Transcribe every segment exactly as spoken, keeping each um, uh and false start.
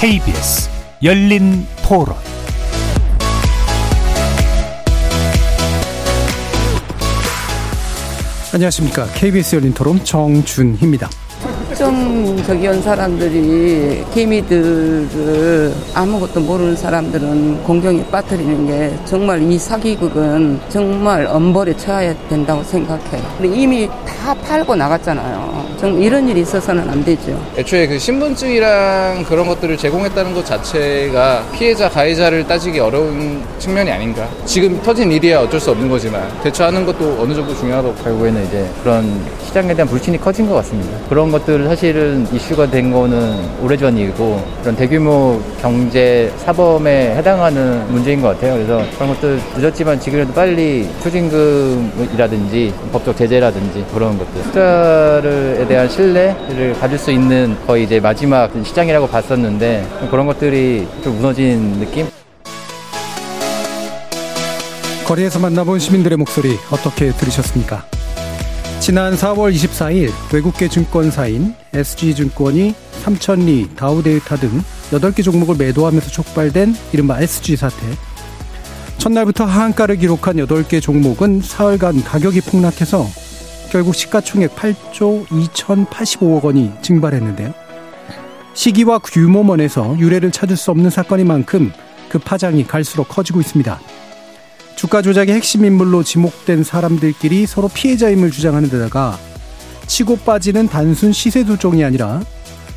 케이비에스 열린토론 안녕하십니까. 케이비에스 열린토론 정준희입니다. 좀 저기 온 사람들이 개미들을 아무것도 모르는 사람들은 공경에 빠뜨리는 게 정말 이 사기극은 정말 엄벌에 처해야 된다고 생각해요. 근데 이미 다 팔고 나갔잖아요. 정말 이런 일이 있어서는 안 되죠. 애초에 그 신분증이랑 그런 것들을 제공했다는 것 자체가 피해자 가해자를 따지기 어려운 측면이 아닌가. 지금 터진 일이야 어쩔 수 없는 거지만 대처하는 것도 어느 정도 중요하다고. 결국에는 이제 그런 시장에 대한 불신이 커진 것 같습니다. 그런 것들 사실은 이슈가 된 거는 오래전 일이고 그런 대규모 경제 사범에 해당하는 문제인 것 같아요. 그래서 그런 것들 늦었지만 지금이라도 빨리 추징금이라든지 법적 제재라든지 그런 것들 투자에 대한 신뢰를 가질 수 있는 거의 이제 마지막 시장이라고 봤었는데 그런 것들이 좀 무너진 느낌? 거리에서 만나본 시민들의 목소리 어떻게 들으셨습니까? 지난 사월 이십사일 외국계 증권사인 에스지증권이 삼천리, 다우데이타 등 여덟 개 종목을 매도하면서 촉발된 이른바 에스지 사태. 첫날부터 하한가를 기록한 여덟 개 종목은 사흘간 가격이 폭락해서 결국 시가총액 팔조 이천팔십오억 원이 증발했는데요. 시기와 규모면에서 유례를 찾을 수 없는 사건인 만큼 그 파장이 갈수록 커지고 있습니다. 주가 조작의 핵심 인물로 지목된 사람들끼리 서로 피해자임을 주장하는 데다가 치고 빠지는 단순 시세 조종이 아니라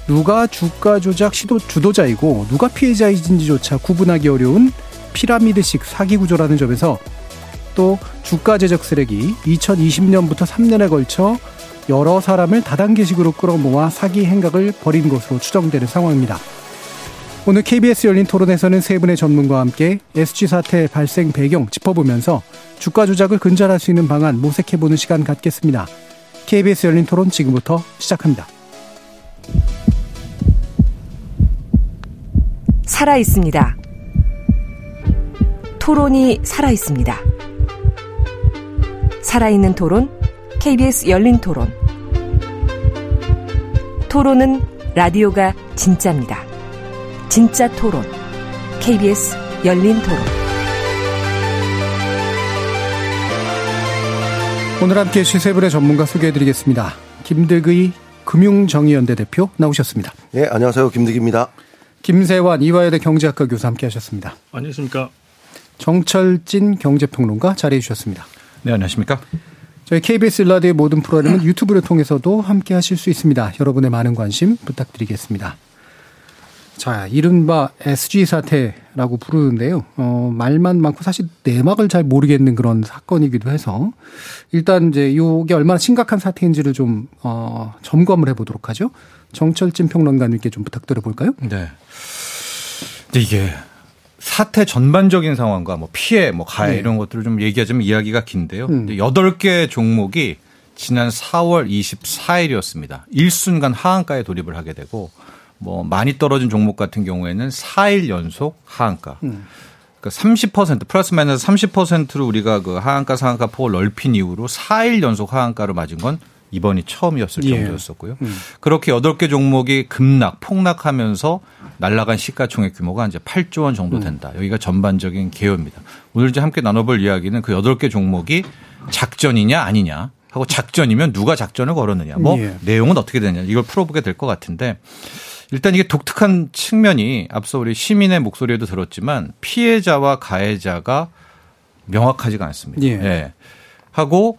누가 주가 조작 시도 주도자이고 누가 피해자인지조차 구분하기 어려운 피라미드식 사기 구조라는 점에서 또 주가 제적 쓰레기 이천이십년부터 삼 년에 걸쳐 여러 사람을 다단계식으로 끌어모아 사기 행각을 벌인 것으로 추정되는 상황입니다. 오늘 케이비에스 열린 토론에서는 세 분의 전문가와 함께 에스지 사태 발생 배경 짚어보면서 주가 조작을 근절할 수 있는 방안 모색해보는 시간 갖겠습니다. 케이비에스 열린 토론 지금부터 시작합니다. 살아 있습니다. 토론이 살아 있습니다. 살아있는 토론, 케이비에스 열린 토론. 토론은 라디오가 진짜입니다. 진짜 토론, 케이비에스 열린 토론. 오늘 함께 해주실 세 분의 전문가 소개해드리겠습니다. 김득의 금융정의연대 대표 나오셨습니다. 예, 안녕하세요. 김득입니다. 김세완 이화여대 경제학과 교수 함께하셨습니다. 안녕하십니까. 정철진 경제평론가 자리해주셨습니다. 네, 안녕하십니까. 저희 케이비에스 일라디오의 모든 프로그램은 유튜브를 통해서도 함께하실 수 있습니다. 여러분의 많은 관심 부탁드리겠습니다. 자, 이른바 에스지 사태라고 부르는데요. 어, 말만 많고 사실 내막을 잘 모르겠는 그런 사건이기도 해서 일단 이제 이게 얼마나 심각한 사태인지를 좀 어, 점검을 해보도록 하죠. 정철진 평론가님께 좀 부탁드려볼까요? 네. 근데 이게 사태 전반적인 상황과 뭐 피해, 뭐 가해 네. 이런 것들을 좀 얘기하자면 이야기가 긴데요. 음. 여덟 개 종목이 지난 사월 이십사일이었습니다. 일순간 하한가에 돌입을 하게 되고 뭐 많이 떨어진 종목 같은 경우에는 사일 연속 하한가. 음. 그러니까 삼십 퍼센트 플러스 마이너스 삼십 퍼센트로 우리가 그 하한가 상한가 폭을 넓힌 이후로 사일 연속 하한가를 맞은 건 이번이 처음이었을 예. 정도였었고요. 음. 그렇게 여덟 개 종목이 급락, 폭락하면서 날아간 시가총액 규모가 이제 팔조 원 정도 된다. 음. 여기가 전반적인 개요입니다. 오늘 이제 함께 나눠볼 이야기는 그 여덟 개 종목이 작전이냐 아니냐 하고 작전이면 누가 작전을 걸었느냐. 뭐 예. 내용은 어떻게 되냐 이걸 풀어보게 될 것 같은데. 일단 이게 독특한 측면이 앞서 우리 시민의 목소리에도 들었지만 피해자와 가해자가 명확하지가 않습니다. 예. 예. 하고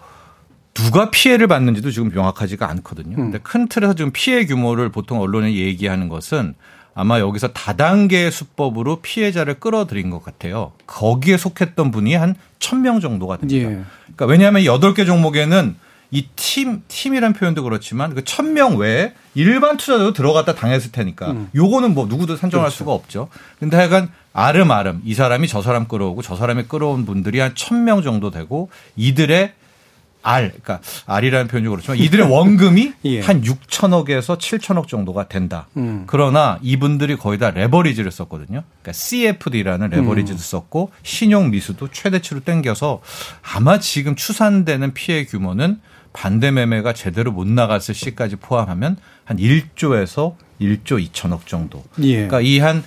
누가 피해를 받는지도 지금 명확하지가 않거든요. 음. 근데 큰 틀에서 지금 피해 규모를 보통 언론에 얘기하는 것은 아마 여기서 다단계 수법으로 피해자를 끌어들인 것 같아요. 거기에 속했던 분이 한 천 명 정도가 됩니다. 예. 그러니까 왜냐하면 여덟 개 종목에는 이 팀, 팀이란 표현도 그렇지만 그 천 명 외에 일반 투자자도 들어갔다 당했을 테니까 음. 요거는 뭐 누구도 산정할 그렇죠. 수가 없죠. 근데 하여간 아름아름 이 사람이 저 사람 끌어오고 저 사람이 끌어온 분들이 한 천 명 정도 되고 이들의 알, 그러니까 알이라는 표현도 그렇지만 이들의 원금이 예. 한 육천억에서 칠천억 정도가 된다. 음. 그러나 이분들이 거의 다 레버리지를 썼거든요. 그러니까 씨에프디라는 레버리지를 음. 썼고 신용미수도 최대치로 땡겨서 아마 지금 추산되는 피해 규모는 반대 매매가 제대로 못 나갔을 시까지 포함하면 한 일조에서 일조 이천억 정도. 예. 그러니까 이 한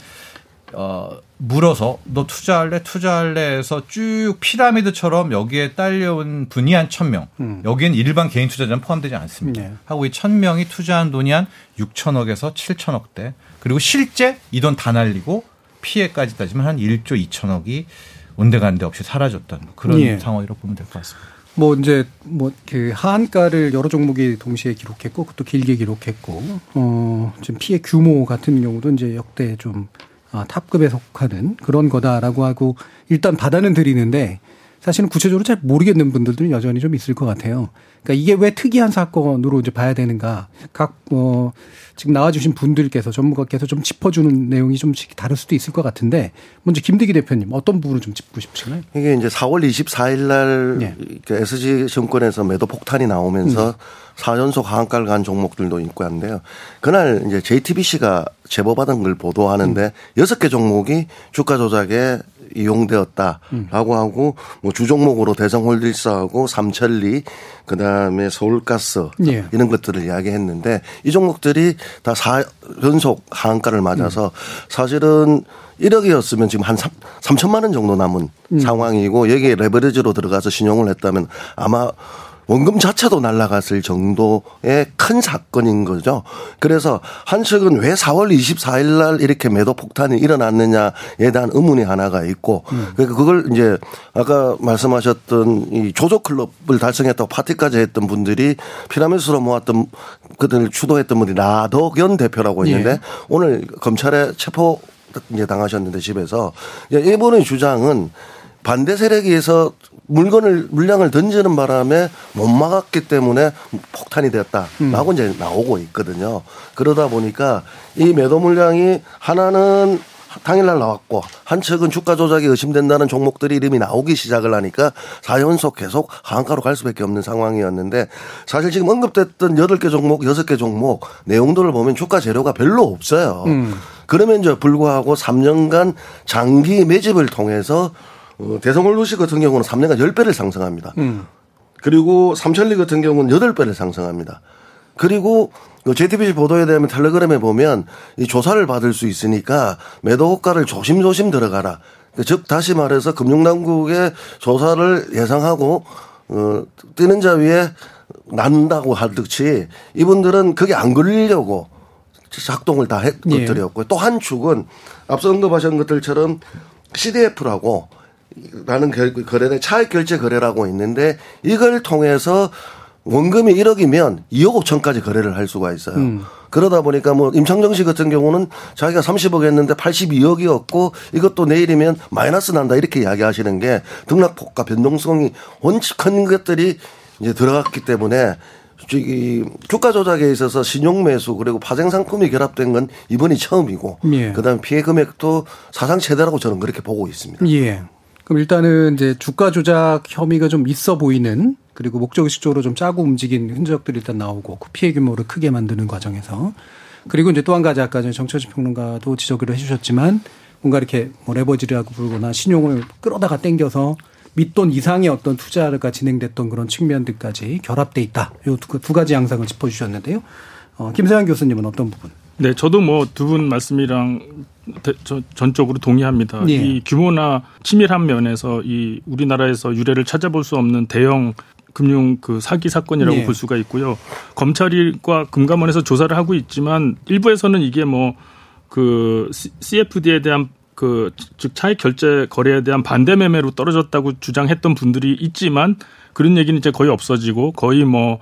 어, 물어서 너 투자할래 투자할래 해서 쭉 피라미드처럼 여기에 딸려온 분이 한 천 명. 음. 여기엔 일반 개인 투자자는 포함되지 않습니다. 네. 하고 이 천 명이 투자한 돈이 한 육천억에서 칠천억대. 그리고 실제 이 돈 다 날리고 피해까지 따지면 한 일조 이천억이 온데간데 없이 사라졌다는 그런 예. 상황이라고 보면 될 것 같습니다. 뭐 이제 뭐 그 하한가를 여러 종목이 동시에 기록했고 그것도 길게 기록했고 어 지금 피해 규모 같은 경우도 이제 역대 좀 아, 탑급에 속하는 그런 거다라고 하고 일단 받아는 드리는데 사실은 구체적으로 잘 모르겠는 분들도 여전히 좀 있을 것 같아요. 그러니까 이게 왜 특이한 사건으로 이제 봐야 되는가? 각 어, 지금 나와주신 분들께서 전문가께서 좀 짚어주는 내용이 좀 다를 수도 있을 것 같은데 먼저 김득의 대표님 어떤 부분을 좀 짚고 싶으시나요? 이게 이제 사월 이십사일날 네. 에스지 증권에서 매도 폭탄이 나오면서 네. 사 연속 하한가를 간 종목들도 있고 한데요. 그날 이제 제이티비씨가 제보받은 걸 보도하는데 음. 여섯 개 종목이 주가 조작에 이용되었다라고 음. 하고 뭐 주종목으로 대성홀딩스하고 삼천리 그다음에 서울가스 예. 이런 것들을 이야기했는데 이 종목들이 다 사 연속 하한가를 맞아서 음. 사실은 일억이었으면 지금 한 삼천만 원 정도 남은 음. 상황이고 여기에 레버리지로 들어가서 신용을 했다면 아마 원금 자체도 날아갔을 정도의 큰 사건인 거죠. 그래서 한측은 왜 사월 이십사일 날 이렇게 매도 폭탄이 일어났느냐에 대한 의문이 하나가 있고 음. 그러니까 그걸 이제 아까 말씀하셨던 이 조조 클럽을 달성했다고 파티까지 했던 분들이 피라미드로 모았던 그들을 주도했던 분이 라덕연 대표라고 있는데 예. 오늘 검찰에 체포 이제 당하셨는데 집에서 일본의 주장은 반대 세력에서 물건을 물량을 던지는 바람에 못 막았기 때문에 폭탄이 되었다라고 음. 이제 나오고 있거든요. 그러다 보니까 이 매도 물량이 하나는 당일날 나왔고 한측은 주가 조작이 의심된다는 종목들이 이름이 나오기 시작을 하니까 사 연속 계속 하한가로 갈 수밖에 없는 상황이었는데 사실 지금 언급됐던 여덟 개 종목, 여섯 개 종목 내용들을 보면 주가 재료가 별로 없어요. 음. 그러면서 불구하고 삼 년간 장기 매집을 통해서 어, 대성홀루시 같은 경우는 삼 년간 십 배를 상승합니다. 음. 그리고 삼천리 같은 경우는 여덟 배를 상승합니다. 그리고 제이티비씨 보도에 의하면 텔레그램에 보면 이 조사를 받을 수 있으니까 매도 호가를 조심조심 들어가라. 즉 다시 말해서 금융당국의 조사를 예상하고 어, 뛰는 자 위에 난다고 하듯이 이분들은 그게 안 걸리려고 작동을 다 했던 예. 것들이었고 또 한 축은 앞서 언급하신 것들처럼 씨디에프라고 라는 거래는 차액 결제 거래라고 있는데 이걸 통해서 원금이 일억이면 이억 오천까지 거래를 할 수가 있어요. 음. 그러다 보니까 뭐 임창정 씨 같은 경우는 자기가 삼십억 했는데 팔십이억이었고 이것도 내일이면 마이너스 난다 이렇게 이야기하시는 게 등락폭과 변동성이 원칙 큰 것들이 이제 들어갔기 때문에 주가 조작에 있어서 신용 매수 그리고 파생 상품이 결합된 건 이번이 처음이고 예. 그다음에 피해 금액도 사상 최대라고 저는 그렇게 보고 있습니다. 예. 그럼 일단은 이제 주가 조작 혐의가 좀 있어 보이는 그리고 목적의식적으로 좀 짜고 움직인 흔적들이 일단 나오고 그 피해 규모를 크게 만드는 과정에서 그리고 이제 또 한 가지 아까 정철진 평론가도 지적을 해 주셨지만 뭔가 이렇게 뭐 레버지라고 부르거나 신용을 끌어다가 당겨서 밑돈 이상의 어떤 투자가 진행됐던 그런 측면들까지 결합돼 있다. 이 두 가지 양상을 짚어주셨는데요. 어, 김세완 교수님은 어떤 부분? 네, 저도 뭐 두 분 말씀이랑 대, 저, 전적으로 동의합니다. 예. 이 규모나 치밀한 면에서 이 우리나라에서 유례를 찾아볼 수 없는 대형 금융 그 사기 사건이라고 예. 볼 수가 있고요. 검찰과 금감원에서 조사를 하고 있지만 일부에서는 이게 뭐 그 씨에프디에 대한 그 즉 차액 결제 거래에 대한 반대 매매로 떨어졌다고 주장했던 분들이 있지만 그런 얘기는 이제 거의 없어지고 거의 뭐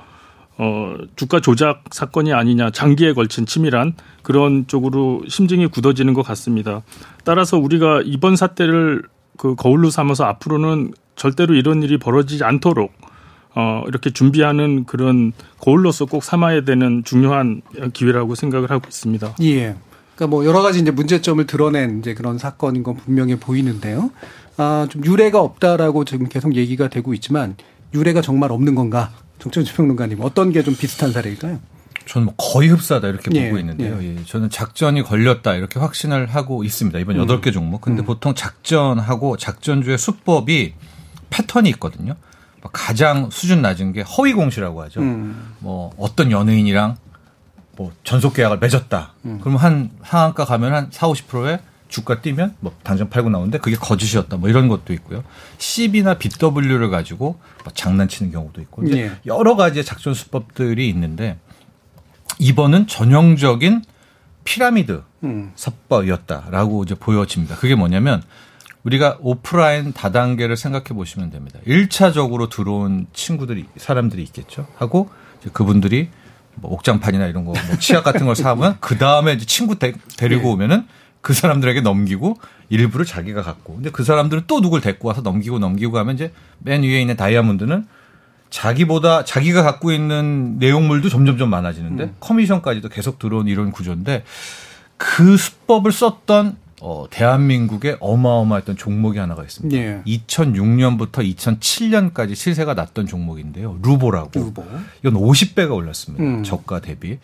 어, 주가 조작 사건이 아니냐 장기에 걸친 치밀한 그런 쪽으로 심증이 굳어지는 것 같습니다. 따라서 우리가 이번 사태를 그 거울로 삼아서 앞으로는 절대로 이런 일이 벌어지지 않도록 어, 이렇게 준비하는 그런 거울로서 꼭 삼아야 되는 중요한 기회라고 생각을 하고 있습니다. 예. 그러니까 뭐 여러 가지 이제 문제점을 드러낸 이제 그런 사건인 건 분명해 보이는데요. 아, 좀 유례가 없다라고 지금 계속 얘기가 되고 있지만 유례가 정말 없는 건가? 정철진 평론가님 어떤 게 좀 비슷한 사례일까요? 저는 뭐 거의 흡사하다 이렇게 예, 보고 있는데요. 예. 예, 저는 작전이 걸렸다 이렇게 확신을 하고 있습니다. 이번 음. 여덟 개 종목. 근데 음. 보통 작전하고 작전주의 수법이 패턴이 있거든요. 가장 수준 낮은 게 허위 공시라고 하죠. 음. 뭐 어떤 연예인이랑 뭐 전속 계약을 맺었다. 음. 그럼 한 상한가 가면 한 사오십 퍼센트의 주가 뛰면 뭐 당장 팔고 나오는데 그게 거짓이었다. 뭐 이런 것도 있고요. 씨비나 비더블유를 가지고 뭐 장난치는 경우도 있고. 예. 여러 가지의 작전 수법들이 있는데 이번은 전형적인 피라미드 음. 사법이었다라고 이제 보여집니다. 그게 뭐냐면 우리가 오프라인 다단계를 생각해 보시면 됩니다. 일 차적으로 들어온 친구들이, 사람들이 있겠죠. 하고 이제 그분들이 뭐 옥장판이나 이런 거, 뭐 치약 같은 걸 사면 그 다음에 친구 데, 데리고 네. 오면은 그 사람들에게 넘기고 일부를 자기가 갖고. 근데 그 사람들은 또 누굴 데리고 와서 넘기고 넘기고 하면 이제 맨 위에 있는 다이아몬드는 자기보다 자기가 갖고 있는 내용물도 점점점 많아지는데 음. 커미션까지도 계속 들어온 이런 구조인데 그 수법을 썼던 어, 대한민국의 어마어마했던 종목이 하나가 있습니다. 예. 이천육 년부터 이천칠 년까지 시세가 났던 종목인데요. 루보라고. 루보. 이건 오십 배가 올랐습니다. 음. 저가 대비.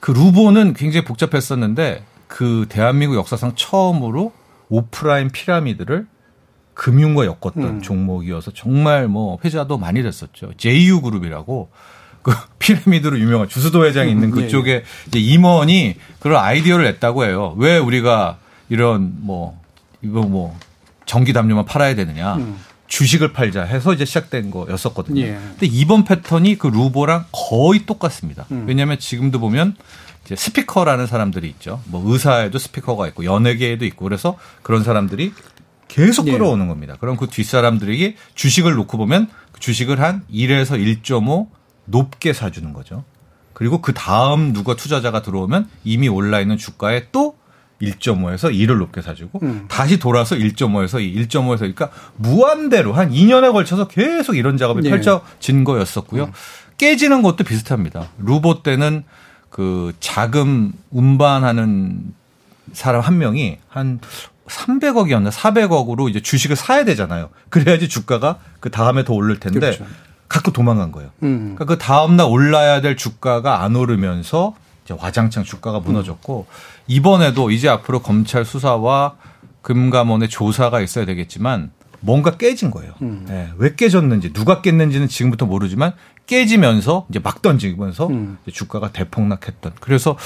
그 루보는 굉장히 복잡했었는데 그 대한민국 역사상 처음으로 오프라인 피라미드를 금융과 엮었던 음. 종목이어서 정말 뭐 회자도 많이 됐었죠. 제이유 그룹이라고. 그 피라미드로 유명한 주수도 회장이 있는 그쪽에 예, 예. 이제 임원이 그런 아이디어를 냈다고 해요. 왜 우리가 이런 뭐 이거 뭐 전기 담요만 팔아야 되느냐 음. 주식을 팔자 해서 이제 시작된 거였었거든요. 예. 근데 이번 패턴이 그 루보랑 거의 똑같습니다. 음. 왜냐하면 지금도 보면 이제 스피커라는 사람들이 있죠. 뭐 의사에도 스피커가 있고 연예계에도 있고 그래서 그런 사람들이 계속 예. 끌어오는 겁니다. 그럼 그 뒷사람들이 주식을 놓고 보면 그 주식을 한 일에서 일 점 오 높게 사주는 거죠. 그리고 그 다음 누가 투자자가 들어오면 이미 올라 있는 주가에 또 일 점 오에서 이를 높게 사주고 음. 다시 돌아서 일 점 오에서 이, 일 점 오에서 그러니까 무한대로 한 이 년에 걸쳐서 계속 이런 작업이 네. 펼쳐진 거였었고요. 음. 깨지는 것도 비슷합니다. 루보 때는 그 자금 운반하는 사람 한 명이 한 삼백억이었나 사백억으로 이제 주식을 사야 되잖아요. 그래야지 주가가 그 다음에 더 오를 텐데 그렇죠. 갖고 도망간 거예요. 음. 그러니까 그 다음 날 올라야 될 주가가 안 오르면서 이제 와장창 주가가 무너졌고 음. 이번에도 이제 앞으로 검찰 수사와 금감원의 조사가 있어야 되겠지만 뭔가 깨진 거예요. 음. 네, 왜 깨졌는지 누가 깼는지는 지금부터 모르지만 깨지면서 이제 막 던지면서 음. 이제 주가가 대폭락했던. 그래서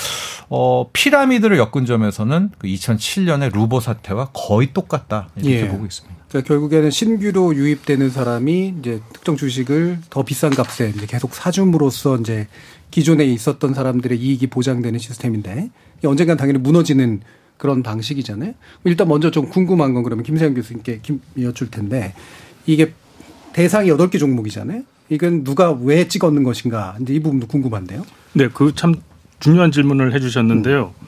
어, 피라미드를 엮은 점에서는 그 이천칠 년의 루보 사태와 거의 똑같다 이렇게 예. 보고 있습니다. 그러니까 결국에는 신규로 유입되는 사람이 이제 특정 주식을 더 비싼 값에 이제 계속 사줌으로써 이제 기존에 있었던 사람들의 이익이 보장되는 시스템인데 언젠간 당연히 무너지는 그런 방식이잖아요. 일단 먼저 좀 궁금한 건 그러면 김세완 교수님께 여쭐 텐데 이게 대상이 여덟 개 종목이잖아요. 이건 누가 왜 찍었는 것인가 이제 이 부분도 궁금한데요. 네, 그 참 중요한 질문을 해 주셨는데요. 음.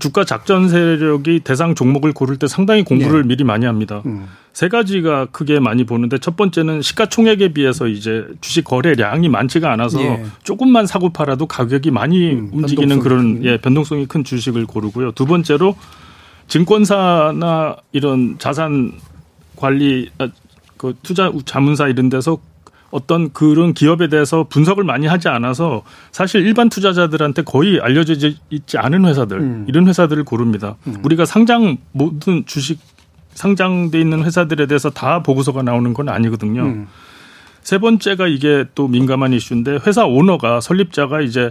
주가 작전 세력이 대상 종목을 고를 때 상당히 공부를 네. 미리 많이 합니다. 음. 세 가지가 크게 많이 보는데 첫 번째는 시가총액에 비해서 이제 주식 거래량이 많지가 않아서 예. 조금만 사고 팔아도 가격이 많이 음, 움직이는 그런 예, 변동성이 큰 주식을 고르고요. 두 번째로 증권사나 이런 자산 관리, 그 투자 자문사 이런 데서 어떤 그런 기업에 대해서 분석을 많이 하지 않아서 사실 일반 투자자들한테 거의 알려져 있지 않은 회사들, 음. 이런 회사들을 고릅니다. 음. 우리가 상장 모든 주식 상장돼 있는 회사들에 대해서 다 보고서가 나오는 건 아니거든요. 음. 세 번째가 이게 또 민감한 이슈인데 회사 오너가 설립자가 이제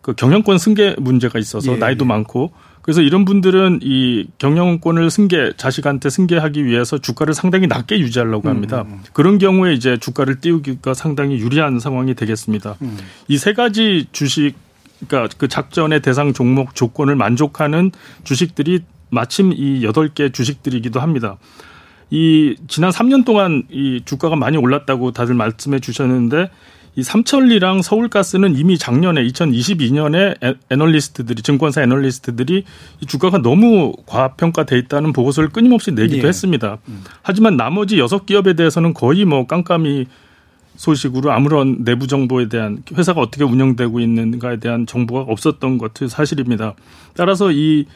그 경영권 승계 문제가 있어서 예, 나이도 예. 많고 그래서 이런 분들은 이 경영권을 승계 자식한테 승계하기 위해서 주가를 상당히 낮게 유지하려고 합니다. 음, 음, 음. 그런 경우에 이제 주가를 띄우기가 상당히 유리한 상황이 되겠습니다. 음. 이 세 가지 주식 그러니까 그 작전의 대상 종목 조건을 만족하는 주식들이 마침 이 여덟 개 주식들이기도 합니다. 이 지난 삼 년 동안 이 주가가 많이 올랐다고 다들 말씀해 주셨는데 이 삼천리랑 서울가스는 이미 작년에 이천이십이 년에 애널리스트들이 증권사 애널리스트들이 이 주가가 너무 과평가돼 있다는 보고서를 끊임없이 내기도 예. 했습니다. 음. 하지만 나머지 여섯 기업에 대해서는 거의 뭐 깜깜이 소식으로 아무런 내부 정보에 대한 회사가 어떻게 운영되고 있는가에 대한 정보가 없었던 것도 사실입니다. 따라서 이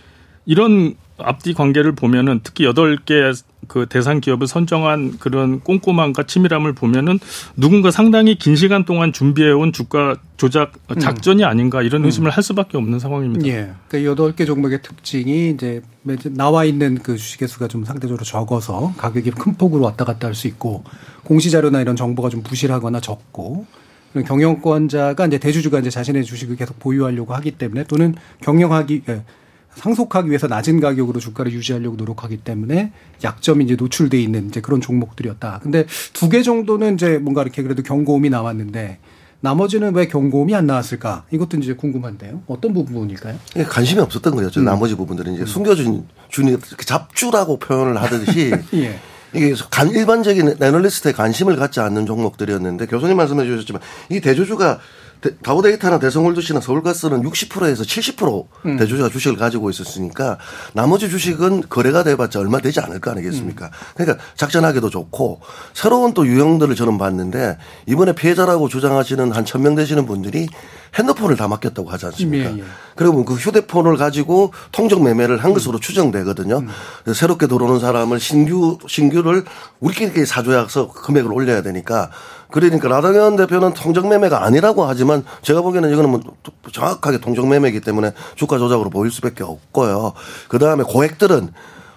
이런 앞뒤 관계를 보면은 특히 여덟 개 그 대상 기업을 선정한 그런 꼼꼼함과 치밀함을 보면은 누군가 상당히 긴 시간 동안 준비해온 주가 조작 작전이 아닌가 이런 의심을 음. 할 수밖에 없는 상황입니다. 예. 그러니까 여덟 개 종목의 특징이 이제 나와 있는 그 주식의 수가 좀 상대적으로 적어서 가격이 큰 폭으로 왔다 갔다 할 수 있고 공시자료나 이런 정보가 좀 부실하거나 적고 경영권자가 이제 대주주가 이제 자신의 주식을 계속 보유하려고 하기 때문에 또는 경영하기 상속하기 위해서 낮은 가격으로 주가를 유지하려고 노력하기 때문에 약점이 이제 노출돼 있는 이제 그런 종목들이었다. 근데 두 개 정도는 이제 뭔가 이렇게 그래도 경고음이 나왔는데 나머지는 왜 경고음이 안 나왔을까? 이것도 이제 궁금한데요. 어떤 부분일까요? 예, 관심이 없었던 거죠. 음. 나머지 부분들은 이제 음. 숨겨준 주니 잡주라고 표현을 하듯이. 예. 이게 간 일반적인 애널리스트의 관심을 갖지 않는 종목들이었는데 교수님 말씀해 주셨지만 이 대주주가 다우데이타나 대성홀드시나 서울가스는 육십 퍼센트에서 칠십 퍼센트 음. 대주주가 주식을 가지고 있었으니까 나머지 주식은 거래가 돼봤자 얼마 되지 않을 거 아니겠습니까? 음. 그러니까 작전하기도 좋고 새로운 또 유형들을 저는 봤는데 이번에 피해자라고 주장하시는 한 천 명 되시는 분들이 핸드폰을 다 맡겼다고 하지 않습니까? 예, 예. 그리고 그 휴대폰을 가지고 통정 매매를 한 것으로 음. 추정되거든요. 음. 새롭게 들어오는 사람을 신규, 신규를 우리끼리 사줘서 금액을 올려야 되니까 그러니까 라덕연 대표는 통정 매매가 아니라고 하지만 제가 보기에는 이거는 뭐 정확하게 통정 매매이기 때문에 주가 조작으로 보일 수밖에 없고요. 그다음에 고액들은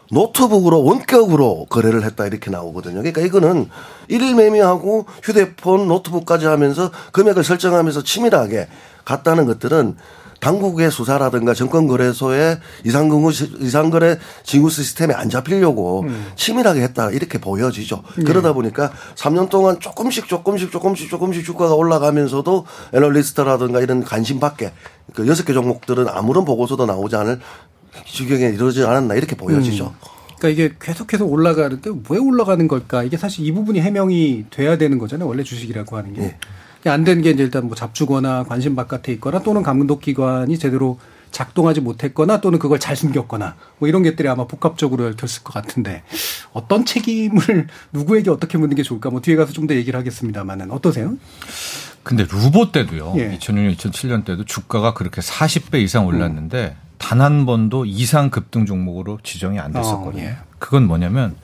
노트북으로 원격으로 거래를 했다 이렇게 나오거든요. 그러니까 이거는 일일 매매하고 휴대폰, 노트북까지 하면서 금액을 설정하면서 치밀하게 갔다는 것들은 당국의 수사라든가 증권거래소의 이상근무, 이상거래 징후 시스템에 안 잡히려고 음. 치밀하게 했다 이렇게 보여지죠. 네. 그러다 보니까 삼 년 동안 조금씩 조금씩 조금씩 조금씩 주가가 올라가면서도 애널리스트라든가 이런 관심 밖에 그 여섯 개 종목들은 아무런 보고서도 나오지 않을 지경에 이르지 않았나 이렇게 보여지죠. 음. 그러니까 이게 계속해서 올라가는데 왜 올라가는 걸까? 이게 사실 이 부분이 해명이 돼야 되는 거잖아요. 원래 주식이라고 하는 게. 네. 안 된 게 일단 뭐 잡주거나 관심 바깥에 있거나 또는 감독기관이 제대로 작동하지 못했거나 또는 그걸 잘 숨겼거나 뭐 이런 것들이 아마 복합적으로 얽혔을 것 같은데 어떤 책임을 누구에게 어떻게 묻는 게 좋을까 뭐 뒤에 가서 좀 더 얘기를 하겠습니다만은 어떠세요? 근데 루보 때도요. 예. 이천육 년, 이천칠 년 때도 주가가 그렇게 사십 배 이상 올랐는데 음. 단 한 번도 이상 급등 종목으로 지정이 안 됐었거든요. 어, 예. 그건 뭐냐면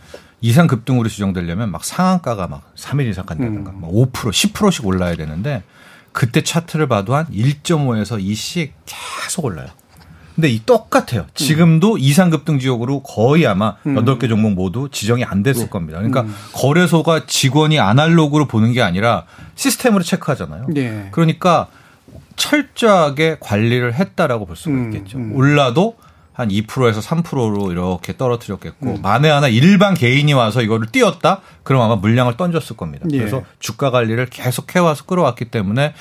이상 급등으로 지정되려면 막 상한가가 막 삼 일 이상 간다든가 음. 막 오 퍼센트, 십 퍼센트씩 올라야 되는데 그때 차트를 봐도 한 일 점 오에서 이씩 계속 올라요. 근데 이 똑같아요. 지금도 음. 이상 급등 지역으로 거의 아마 음. 여덟 개 종목 모두 지정이 안 됐을 네. 겁니다. 그러니까 음. 거래소가 직원이 아날로그로 보는 게 아니라 시스템으로 체크하잖아요. 네. 그러니까 철저하게 관리를 했다라고 볼 수가 있겠죠. 음. 음. 올라도 한 이 퍼센트에서 삼 퍼센트로 이렇게 떨어뜨렸겠고 음. 만에 하나 일반 개인이 와서 이거를 띄웠다? 그럼 아마 물량을 던졌을 겁니다. 예. 그래서 주가 관리를 계속 해와서 끌어왔기 때문에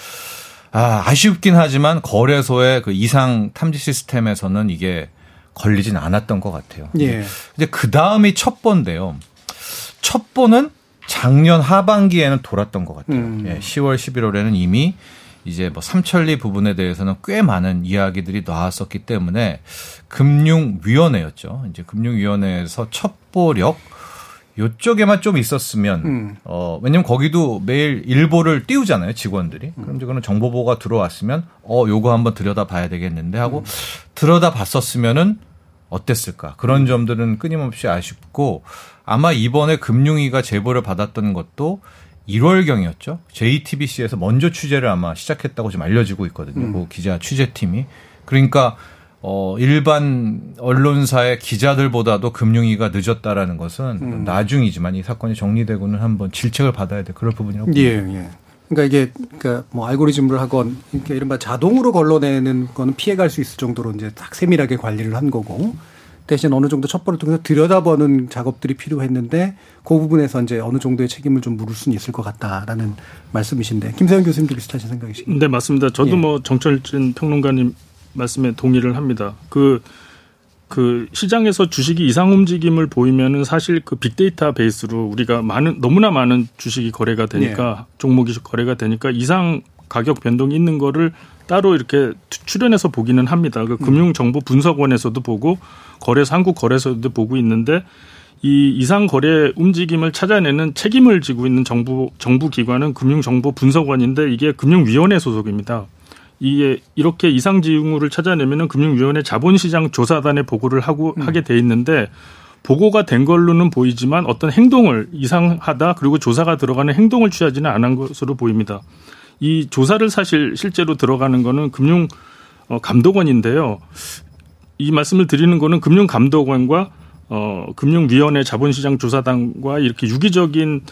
아, 아쉽긴 하지만 거래소의 그 이상 탐지 시스템에서는 이게 걸리진 않았던 것 같아요. 예. 근데 그 다음이 첩보인데요. 첩보는 작년 하반기에는 돌았던 것 같아요. 음. 예, 시월, 십일월에는 이미 이제 뭐 삼천리 부분에 대해서는 꽤 많은 이야기들이 나왔었기 때문에 금융위원회였죠. 이제 금융위원회에서 첩보력 요쪽에만 좀 있었으면 음. 어 왜냐면 거기도 매일 일보를 띄우잖아요, 직원들이. 음. 그럼 이거는 정보보가 들어왔으면 어 요거 한번 들여다봐야 되겠는데 하고 음. 들여다봤었으면은 어땠을까? 그런 음. 점들은 끊임없이 아쉽고 아마 이번에 금융위가 제보를 받았던 것도 일월경이었죠. 제이티비씨에서 먼저 취재를 아마 시작했다고 지금 알려지고 있거든요. 음. 그 기자 취재팀이. 그러니까 어 일반 언론사의 기자들보다도 금융위가 늦었다라는 것은 음. 나중이지만 이 사건이 정리되고는 한번 질책을 받아야 될 그럴 부분이라고. 예, 예. 그러니까 이게 그러니까 뭐 알고리즘을 하건 이렇게 이른바 자동으로 걸러내는 거는 피해갈 수 있을 정도로 이제 딱 세밀하게 관리를 한 거고. 대신 어느 정도 첩보를 통해서 들여다보는 작업들이 필요했는데 그 부분에서 이제 어느 정도의 책임을 좀 물을 수는 있을 것 같다라는 말씀이신데 김세완 교수님도 비슷하신 생각이신가요? 네, 맞습니다. 저도 예. 뭐 정철진 평론가님 말씀에 동의를 합니다. 그, 그 시장에서 주식이 이상 움직임을 보이면은 사실 그 빅데이터 베이스로 우리가 많은 너무나 많은 주식이 거래가 되니까 예. 종목이 거래가 되니까 이상 가격 변동이 있는 거를 따로 이렇게 출연해서 보기는 합니다. 그 금융정보분석원에서도 보고 거래소 한국 거래소도 보고 있는데 이 이상 거래 움직임을 찾아내는 책임을 지고 있는 정부 정부 기관은 금융정보분석원인데 이게 금융위원회 소속입니다. 이게 이렇게 이상 징후를 찾아내면은 금융위원회 자본시장 조사단에 보고를 하고 음. 하게 돼 있는데 보고가 된 걸로는 보이지만 어떤 행동을 이상하다 그리고 조사가 들어가는 행동을 취하지는 않은 것으로 보입니다. 이 조사를 사실 실제로 들어가는 거는 금융감독원인데요. 이 말씀을 드리는 거는 금융감독원과 어, 금융위원회 자본시장조사단과 이렇게 유기적인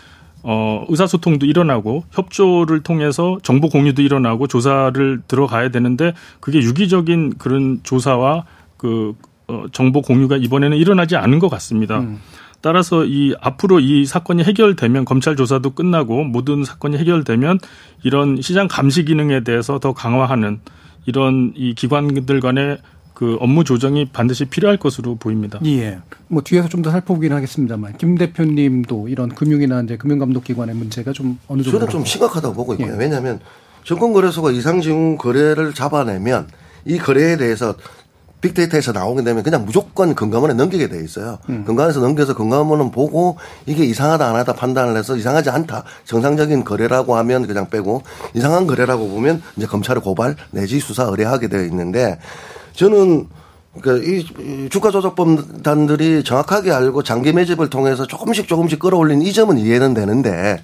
어, 의사소통도 일어나고 협조를 통해서 정보 공유도 일어나고 조사를 들어가야 되는데 그게 유기적인 그런 조사와 그 어, 정보 공유가 이번에는 일어나지 않은 것 같습니다. 음. 따라서 이 앞으로 이 사건이 해결되면 검찰 조사도 끝나고 모든 사건이 해결되면 이런 시장 감시 기능에 대해서 더 강화하는 이런 이 기관들 간의 그 업무 조정이 반드시 필요할 것으로 보입니다. 예. 뭐 뒤에서 좀 더 살펴보긴 하겠습니다만 김 대표님도 이런 금융이나 이제 금융감독기관의 문제가 좀 어느 정도 저는 좀 심각하다고 보고 있고요. 예. 왜냐하면 증권거래소가 이상징후 거래를 잡아내면 이 거래에 대해서 빅데이터에서 나오게 되면 그냥 무조건 금감원에 넘기게 돼 있어요. 음. 금감원에서 넘겨서 금감원은 보고 이게 이상하다 안 하다 판단을 해서 이상하지 않다. 정상적인 거래라고 하면 그냥 빼고 이상한 거래라고 보면 이제 검찰에 고발 내지 수사 의뢰하게 되어 있는데 저는 그러니까 이 주가조작범단들이 정확하게 알고 장기 매집을 통해서 조금씩 조금씩 끌어올린 이 점은 이해는 되는데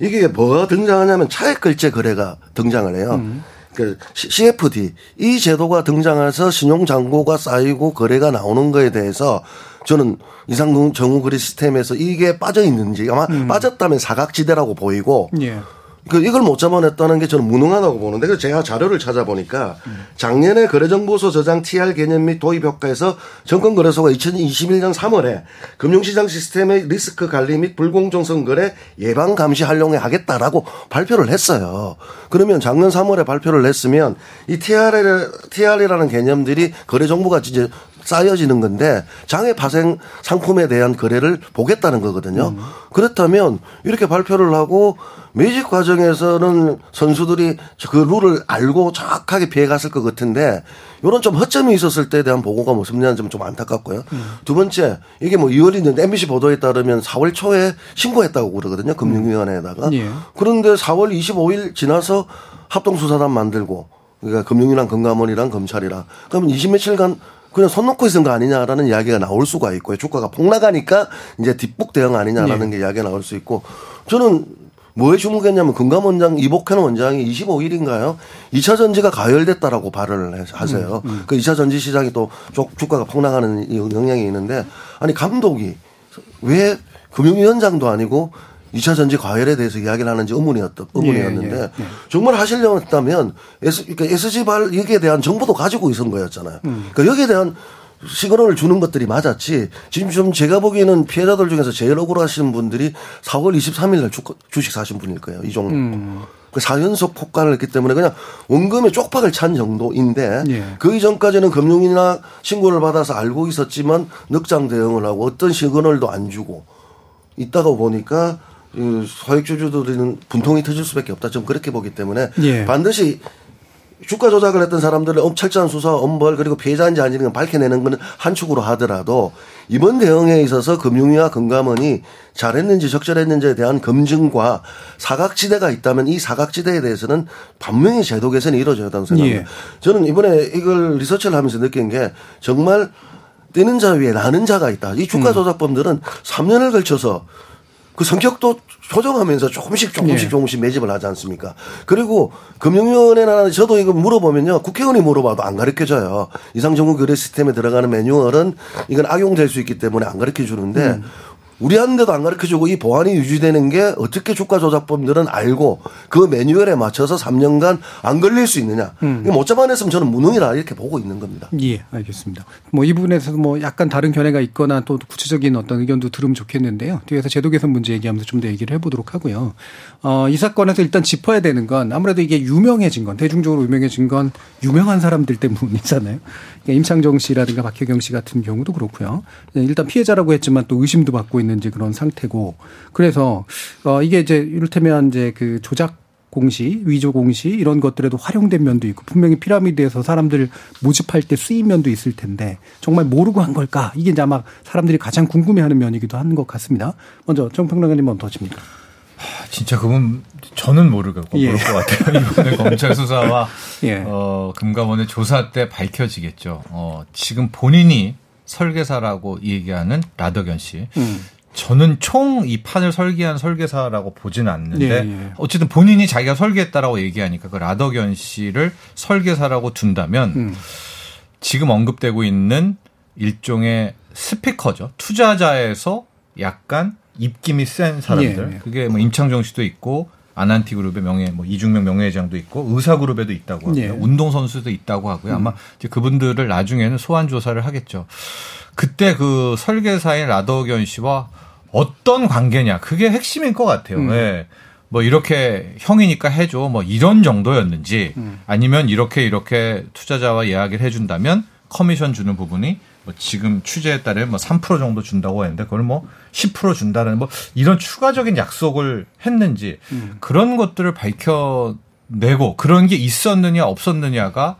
이게 뭐가 등장하냐면 차액결제 거래가 등장을 해요. 음. 그 씨에프디 이 제도가 등장해서 신용잔고가 쌓이고 거래가 나오는 거에 대해서 저는 이상정후 거래 시스템에서 이게 빠져 있는지 아마 음. 빠졌다면 사각지대라고 보이고 예. 그 이걸 못 잡아냈다는 게 저는 무능하다고 보는데 그래서 제가 자료를 찾아보니까 작년에 거래정보소 저장 티알 개념 및 도입 효과에서 정권거래소가 이천이십일 년 삼월에 금융시장 시스템의 리스크 관리 및 불공정성 거래 예방 감시 활용에 하겠다라고 발표를 했어요. 그러면 작년 삼월에 발표를 했으면 이 티알을, 티알이라는 개념들이 거래정보가 이제 쌓여지는 건데 장애 파생 상품에 대한 거래를 보겠다는 거거든요. 음. 그렇다면 이렇게 발표를 하고 매직 과정에서는 선수들이 그 룰을 알고 정확하게 피해갔을 것 같은데 이런 좀 허점이 있었을 때에 대한 보고가 뭐 섭리한 점은 좀 안타깝고요. 음. 두 번째 이게 뭐 이월인데 엠비씨 보도에 따르면 사월 초에 신고했다고 그러거든요. 금융위원회에다가. 음. 예. 그런데 사월 이십오일 지나서 합동수사단 만들고 그러니까 금융이랑 금감원이랑 검찰이랑 그러면 이십 며칠간 그냥 손 놓고 있은 거 아니냐라는 이야기가 나올 수가 있고요. 주가가 폭락하니까 이제 뒷북 대응 아니냐라는 네. 게 이야기가 나올 수 있고 저는 뭐에 주목했냐면 금감원장 이복현 원장이 이십오일인가요? 이 차 전지가 가열됐다라고 발언을 하세요. 음, 음. 그 이 차 전지 시장이 또 주가가 폭락하는 영향이 있는데 아니 감독이 왜 금융위원장도 아니고 이 차 전지 과열에 대해서 이야기를 하는지 의문이었다, 의문이었는데, 예, 예, 예. 정말 하시려고 했다면, S, 그러니까 에스지 발 여기에 대한 정보도 가지고 있은 거였잖아요. 음. 그러니까 여기에 대한 시그널을 주는 것들이 맞았지, 지금 좀 제가 보기에는 피해자들 중에서 제일 억울하신 분들이 사월 이십삼일 날 주식 사신 분일 거예요. 이 종목. 음. 그 사 연속 폭간을 했기 때문에 그냥 원금의 쪽박을 찬 정도인데 예. 그 이전까지는 금융이나 신고를 받아서 알고 있었지만 늑장 대응을 하고 어떤 시그널도 안 주고 있다가 보니까 소액주주들은 분통이 터질 수밖에 없다. 좀 그렇게 보기 때문에 예. 반드시 주가 조작을 했던 사람들의 철저한 수사와 엄벌 그리고 피해자인지 아닌지 밝혀내는 건 한 축으로 하더라도 이번 대응에 있어서 금융위와 금감원이 잘했는지 적절했는지에 대한 검증과 사각지대가 있다면 이 사각지대에 대해서는 분명히 제도 개선이 이루어져야 한다고 생각합니다. 예. 저는 이번에 이걸 리서치를 하면서 느낀 게 정말 뛰는 자 위에 나는 자가 있다. 이 주가 조작범들은 음. 삼 년을 걸쳐서 그 성격도 조정하면서 조금씩 조금씩 조금씩 매집을 하지 않습니까? 그리고 금융위원회나 저도 이거 물어보면요. 국회의원이 물어봐도 안 가르쳐줘요. 이상정후 거래 시스템에 들어가는 매뉴얼은 이건 악용될 수 있기 때문에 안 가르쳐주는데 음. 우리한테도 안 가르쳐주고 이 보안이 유지되는 게 어떻게 주가 조작범들은 알고 그 매뉴얼에 맞춰서 삼 년간 안 걸릴 수 있느냐. 음. 못 잡아냈으면 저는 무능이라 이렇게 보고 있는 겁니다. 예, 알겠습니다. 뭐 이 부분에서 뭐 약간 다른 견해가 있거나 또 구체적인 어떤 의견도 들으면 좋겠는데요. 뒤에서 제도 개선 문제 얘기하면서 좀 더 얘기를 해보도록 하고요. 어, 이 사건에서 일단 짚어야 되는 건 아무래도 이게 유명해진 건 대중적으로 유명해진 건 유명한 사람들 때문이잖아요. 그러니까 임창정 씨라든가 박혜경 씨 같은 경우도 그렇고요. 일단 피해자라고 했지만 또 의심도 받고 있는 이제 그런 상태고 그래서 어 이게 이제 이를테면 이제 그 조작 공시, 위조 공시 이런 것들에도 활용된 면도 있고 분명히 피라미드에서 사람들 모집할 때 쓰인 면도 있을 텐데 정말 모르고 한 걸까? 이게 이제 아마 사람들이 가장 궁금해하는 면이기도 한 것 같습니다. 먼저 정평론가님 어떠십니까? 진짜 그건 저는 모를 것, 모를 예. 것 같아요. 이번에 검찰 수사와 예. 어, 금감원의 조사 때 밝혀지겠죠. 어, 지금 본인이 설계사라고 얘기하는 라덕연 씨. 음. 저는 총 이 판을 설계한 설계사라고 보진 않는데 예, 예. 어쨌든 본인이 자기가 설계했다라고 얘기하니까 그 라덕연 씨를 설계사라고 둔다면 음. 지금 언급되고 있는 일종의 스피커죠. 투자자에서 약간 입김이 센 사람들. 예, 예. 그게 뭐 임창정 씨도 있고 아난티 그룹의 명예, 뭐 이중명 명예회장도 있고 의사 그룹에도 있다고 하고요. 예. 운동 선수도 있다고 하고요. 음. 아마 이제 그분들을 나중에는 소환 조사를 하겠죠. 그때 그 설계사인 라덕연 씨와 어떤 관계냐 그게 핵심인 것 같아요. 음. 네. 뭐 이렇게 형이니까 해줘 뭐 이런 정도였는지 음. 아니면 이렇게 이렇게 투자자와 이야기를 해준다면 커미션 주는 부분이 뭐 지금 취재에 따르면 뭐 삼 퍼센트 정도 준다고 했는데 그걸 뭐 십 퍼센트 준다는 뭐 이런 추가적인 약속을 했는지 음. 그런 것들을 밝혀내고 그런 게 있었느냐 없었느냐가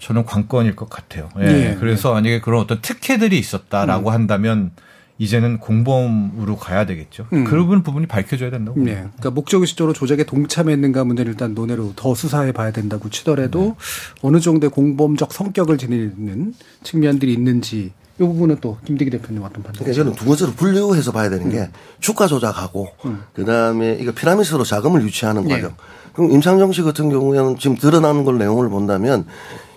저는 관건일 것 같아요. 예. 예, 그래서 예. 만약에 그런 어떤 특혜들이 있었다라고 음. 한다면 이제는 공범으로 가야 되겠죠. 음. 그런 부분이 밝혀져야 된다고. 네. 그러니까 목적이 실제로 조작에 동참했는가 문제는 일단 논외로 더 수사해 봐야 된다고 치더라도 네. 어느 정도의 공범적 성격을 지니는 측면들이 있는지 이 부분은 또 김득의 대표님 어떤 판단? 그러니까 저는 두 번째로 분류해서 봐야 되는 음. 게 주가 조작하고 음. 그다음에 이거 피라미드로 자금을 유치하는 과정. 네. 그럼 임창정 씨 같은 경우에는 지금 드러나는 걸 내용을 본다면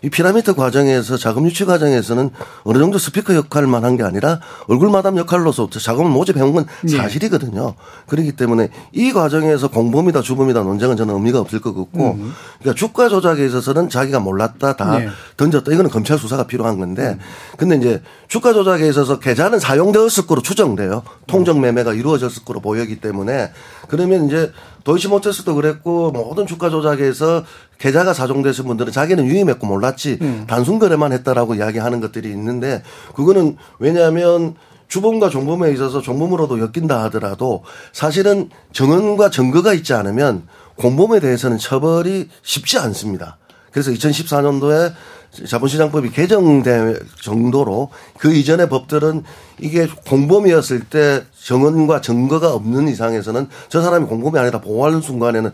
이 피라미드 과정에서 자금 유치 과정에서는 어느 정도 스피커 역할만 한 게 아니라 얼굴 마담 역할로서 자금을 모집해온 건 사실이거든요. 그렇기 때문에 이 과정에서 공범이다 주범이다 논쟁은 저는 의미가 없을 것 같고 그러니까 주가 조작에 있어서는 자기가 몰랐다 다 네. 던졌다 이거는 검찰 수사가 필요한 건데 근데 이제 주가 조작에 있어서 계좌는 사용되었을 거로 추정돼요. 통정 매매가 이루어졌을 거로 보이기 때문에 그러면 이제 도이치모터스도 그랬고 모든 주가 조작에서 계좌가 사정되신 분들은 자기는 유임했고 몰랐지 음. 단순 거래만 했다라고 이야기하는 것들이 있는데 그거는 왜냐하면 주범과 종범에 있어서 종범으로도 엮인다 하더라도 사실은 증언과 증거가 있지 않으면 공범에 대해서는 처벌이 쉽지 않습니다. 그래서 이천십사 년도에 자본시장법이 개정될 정도로 그 이전의 법들은 이게 공범이었을 때 증언과 증거가 없는 이상에서는 저 사람이 공범이 아니라 보호하는 순간에는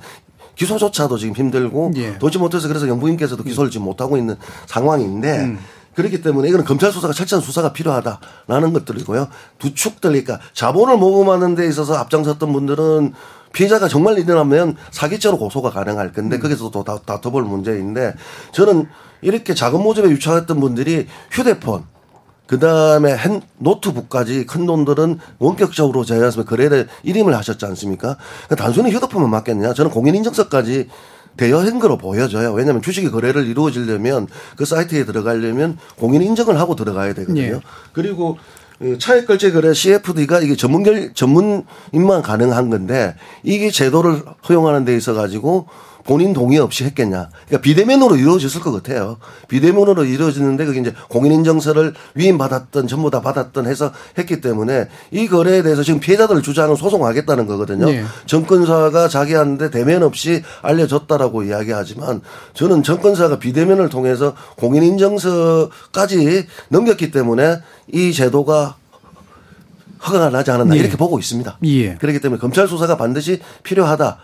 기소조차도 지금 힘들고 예. 도지 못해서 그래서 영부인께서도 기소를 지금 못하고 있는 상황인데 음. 그렇기 때문에 이거는 검찰 수사가 철저한 수사가 필요하다라는 것들이고요. 두 축들 그러니까 자본을 모금하는 데 있어서 앞장섰던 분들은 피해자가 정말 일어나면 사기죄로 고소가 가능할 건데 음. 거기서 또 다퉈볼 문제인데 저는 이렇게 자금 모집에 유치했던 분들이 휴대폰 그다음에 핸, 노트북까지 큰 돈들은 원격적으로 제외하시면 거래를 일임을 하셨지 않습니까? 그러니까 단순히 휴대폰만 맞겠냐? 저는 공인인증서까지 대여한 거로 보여져요. 왜냐하면 주식의 거래를 이루어지려면 그 사이트에 들어가려면 공인인증을 하고 들어가야 되거든요. 예. 그리고 차액결제 거래 씨에프디가 이게 전문결, 전문인만 가능한 건데 이게 제도를 허용하는 데 있어 가지고 본인 동의 없이 했겠냐. 그러니까 비대면으로 이루어졌을 것 같아요. 비대면으로 이루어지는데 그게 이제 공인인증서를 위임받았던 전부 다 받았던 해서 했기 때문에 이 거래에 대해서 지금 피해자들 주장은 소송하겠다는 거거든요. 네. 정권사가 자기한테 대면 없이 알려줬다라고 이야기하지만 저는 정권사가 비대면을 통해서 공인인증서까지 넘겼기 때문에 이 제도가 허가가 나지 않았나 네. 이렇게 보고 있습니다. 예. 그렇기 때문에 검찰 수사가 반드시 필요하다.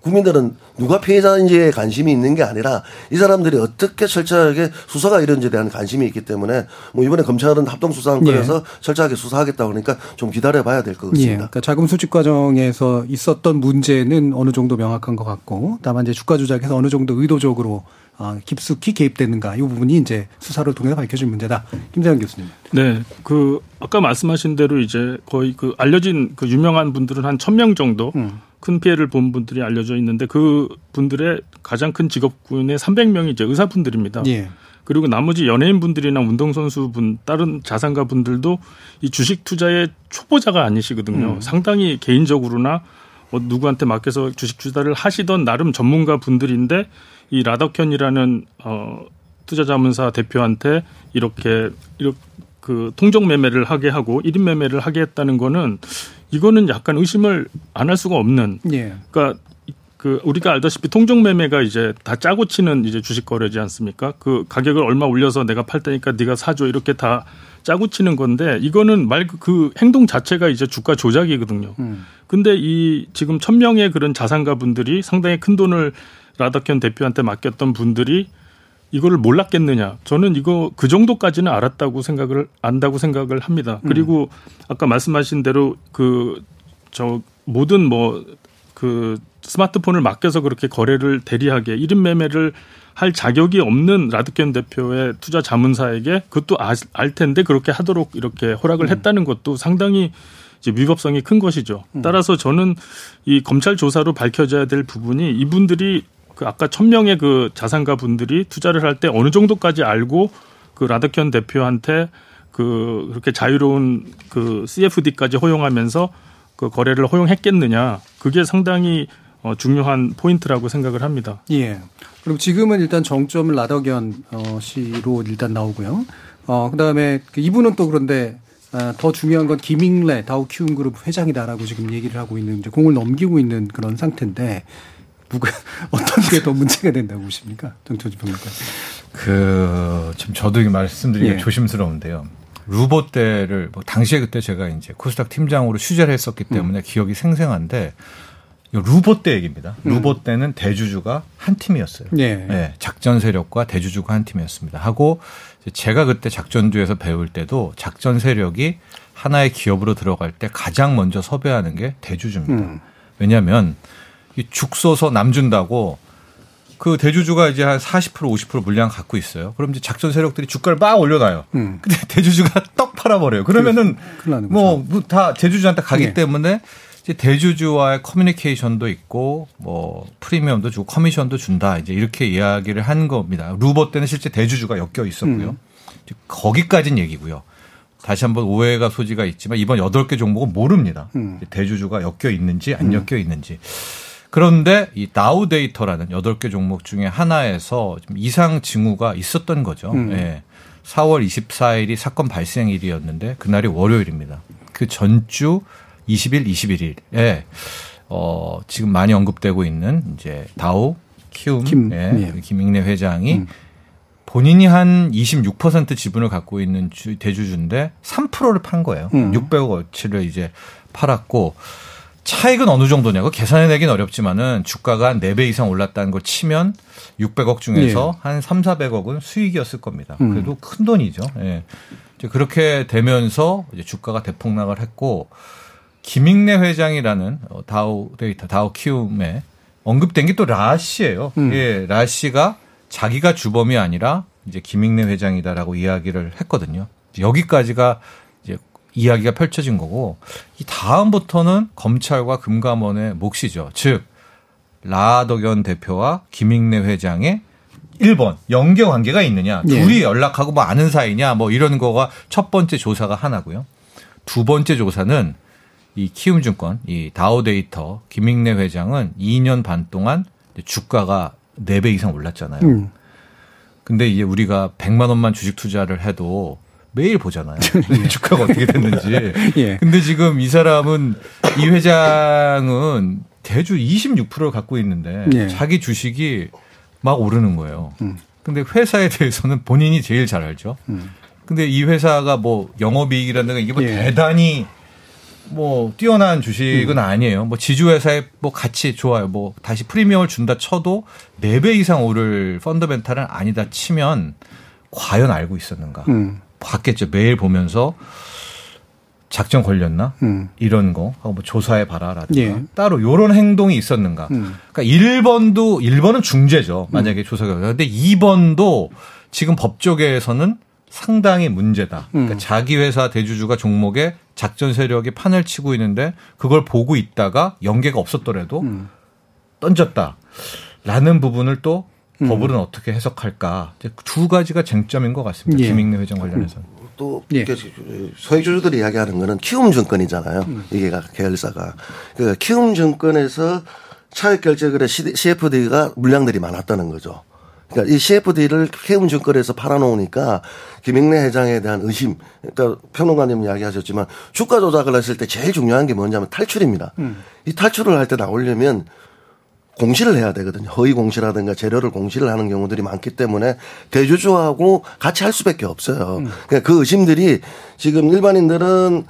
국민들은 누가 피해자인지에 관심이 있는 게 아니라 이 사람들이 어떻게 철저하게 수사가 이런지에 대한 관심이 있기 때문에 뭐 이번에 검찰은 합동수사한 거라서 예. 철저하게 수사하겠다고 하니까 좀 기다려봐야 될 것 같습니다. 예. 그러니까 자금 수집 과정에서 있었던 문제는 어느 정도 명확한 것 같고 다만 이제 주가 조작에서 어느 정도 의도적으로 아, 깊숙이 개입되는가 이 부분이 이제 수사를 통해 밝혀질 문제다. 김세완 교수님. 네, 그 아까 말씀하신 대로 이제 거의 그 알려진 그 유명한 분들은 한 천 명 정도 음. 큰 피해를 본 분들이 알려져 있는데 그 분들의 가장 큰 직업군의 삼백 명이 이제 의사분들입니다. 예. 그리고 나머지 연예인분들이나 운동선수분 다른 자산가분들도 이 주식 투자의 초보자가 아니시거든요. 음. 상당히 개인적으로나 뭐 누구한테 맡겨서 주식 투자를 하시던 나름 전문가분들인데 이 라덕현이라는 어, 투자자문사 대표한테 이렇게 이렇게 그 통정 매매를 하게 하고 일 인 매매를 하게 했다는 거는 이거는 약간 의심을 안 할 수가 없는. 예. 그러니까 그 우리가 알다시피 통정 매매가 이제 다 짜고 치는 이제 주식 거래지 않습니까? 그 가격을 얼마 올려서 내가 팔 테니까 네가 사줘 이렇게 다 짜고 치는 건데 이거는 말 그 행동 자체가 이제 주가 조작이거든요. 음. 근데 이 지금 천 명의 그런 자산가분들이 상당히 큰 돈을 라덕현 대표한테 맡겼던 분들이 이거를 몰랐겠느냐. 저는 이거 그 정도까지는 알았다고 생각을 안다고 생각을 합니다. 그리고 음. 아까 말씀하신 대로 그 저 모든 뭐 그 스마트폰을 맡겨서 그렇게 거래를 대리하게 일 인 매매를 할 자격이 없는 라덕연 대표의 투자 자문사에게 그것도 아, 알 텐데 그렇게 하도록 이렇게 허락을 음. 했다는 것도 상당히 이제 위법성이 큰 것이죠. 음. 따라서 저는 이 검찰 조사로 밝혀져야 될 부분이 이분들이 그 아까 천 명의 그 자산가 분들이 투자를 할 때 어느 정도까지 알고 그 라덕현 대표한테 그 그렇게 자유로운 그 씨에프디까지 허용하면서 그 거래를 허용했겠느냐. 그게 상당히 어 중요한 포인트라고 생각을 합니다. 예. 그럼 지금은 일단 정점을 라덕연 어 씨로 일단 나오고요. 어 그다음에 이분은 또 그런데 더 중요한 건 김익래 다우키움 그룹 회장이다라고 지금 얘기를 하고 있는 이제 공을 넘기고 있는 그런 상태인데 누가 어떤 게 더 문제가 된다고 보십니까? 정철진 평론가. 그 지금 저도 말씀드리기 예. 조심스러운데요. 루보 때를 뭐 당시에 그때 제가 이제 코스닥 팀장으로 취재를 했었기 때문에 음. 기억이 생생한데 루보 때 얘기입니다. 음. 루보 때는 대주주가 한 팀이었어요. 예. 예, 작전 세력과 대주주가 한 팀이었습니다. 하고 제가 그때 작전주에서 배울 때도 작전 세력이 하나의 기업으로 들어갈 때 가장 먼저 섭외하는 게 대주주입니다. 음. 왜냐하면 이 죽소서 남준다고 그 대주주가 이제 한 사십 퍼센트 오십 퍼센트 물량 갖고 있어요. 그럼 이제 작전 세력들이 주가를 막 올려놔요. 음. 근데 대주주가 떡 팔아버려요. 그러면은 뭐 다 대주주한테 가기 네. 때문에 이제 대주주와의 커뮤니케이션도 있고 뭐 프리미엄도 주고 커미션도 준다. 이제 이렇게 이야기를 한 겁니다. 루버 때는 실제 대주주가 엮여 있었고요. 음. 거기까지는 얘기고요. 다시 한번 오해가 소지가 있지만 이번 여덟 개 종목은 모릅니다. 음. 대주주가 엮여 있는지 안 엮여 있는지. 그런데 이 다우데이터라는 여덟 개 종목 중에 하나에서 좀 이상 징후가 있었던 거죠. 음. 예. 사월 이십사일이 사건 발생일이었는데 그날이 월요일입니다. 그 전주 이십일, 이십일일에 어, 지금 많이 언급되고 있는 이제 다우 키움 김, 예. 예. 김익래 회장이 음. 본인이 한 이십육 퍼센트 지분을 갖고 있는 주, 대주주인데 삼 퍼센트를 판 거예요. 음. 육백억 어치를 이제 팔았고. 차익은 어느 정도냐고 계산해내긴 어렵지만은 주가가 한 네 배 이상 올랐다는 걸 치면 육백억 중에서 예. 한 삼, 사백억은 수익이었을 겁니다. 음. 그래도 큰 돈이죠. 예. 이제 그렇게 되면서 이제 주가가 대폭락을 했고 김익래 회장이라는 다우데이타, 다우키움에 언급된 게 또 라씨예요. 음. 예, 라씨가 자기가 주범이 아니라 이제 김익래 회장이다라고 이야기를 했거든요. 여기까지가 이야기가 펼쳐진 거고 이 다음부터는 검찰과 금감원의 몫이죠. 즉 라덕연 대표와 김익래 회장의 일 번 연계 관계가 있느냐. 네. 둘이 연락하고 뭐 아는 사이냐 뭐 이런 거가 첫 번째 조사가 하나고요. 두 번째 조사는 이 키움증권 이 다우데이터 김익래 회장은 이 년 반 동안 주가가 네 배 이상 올랐잖아요. 음. 근데 이제 우리가 백만 원만 주식 투자를 해도 매일 보잖아요. 주가가 어떻게 됐는지. 예. 근데 지금 이 사람은 이 회장은 대주 이십육 퍼센트를 갖고 있는데 예. 자기 주식이 막 오르는 거예요. 음. 근데 회사에 대해서는 본인이 제일 잘 알죠. 음. 근데 이 회사가 뭐 영업이익이라든가 이게 뭐 예. 대단히 뭐 뛰어난 주식은 음. 아니에요. 뭐 지주회사에 뭐 같이 좋아요. 뭐 다시 프리미엄을 준다 쳐도 네 배 이상 오를 펀더멘탈은 아니다 치면 과연 알고 있었는가. 음. 봤겠죠. 매일 보면서 작전 걸렸나? 음. 이런 거. 하고 뭐 조사해 봐라라든가. 예. 따로 이런 행동이 있었는가. 음. 그러니까 일 번도, 일 번은 중재죠. 만약에 음. 조사가. 근데 이 번도 지금 법조계에서는 상당히 문제다. 그러니까 음. 자기 회사 대주주가 종목에 작전 세력이 판을 치고 있는데 그걸 보고 있다가 연계가 없었더라도 음. 던졌다라는 부분을 또 음. 법으로는 어떻게 해석할까? 두 가지가 쟁점인 것 같습니다. 예. 김익래 회장 관련해서. 또 예. 소액주주들이 이야기하는 거는 키움증권이잖아요. 음. 이게 계열사가. 그 키움증권에서 차익결제거래 씨에프디가 물량들이 많았다는 거죠. 그러니까 이 씨에프디를 키움증권에서 팔아놓으니까 김익래 회장에 대한 의심. 그러니까 평론가님 이야기하셨지만 주가 조작을 했을 때 제일 중요한 게 뭐냐면 탈출입니다. 음. 이 탈출을 할 때 나오려면 공시를 해야 되거든요. 허위 공시라든가 재료를 공시를 하는 경우들이 많기 때문에 대주주하고 같이 할 수밖에 없어요. 음. 그러니까 그 의심들이 지금 일반인들은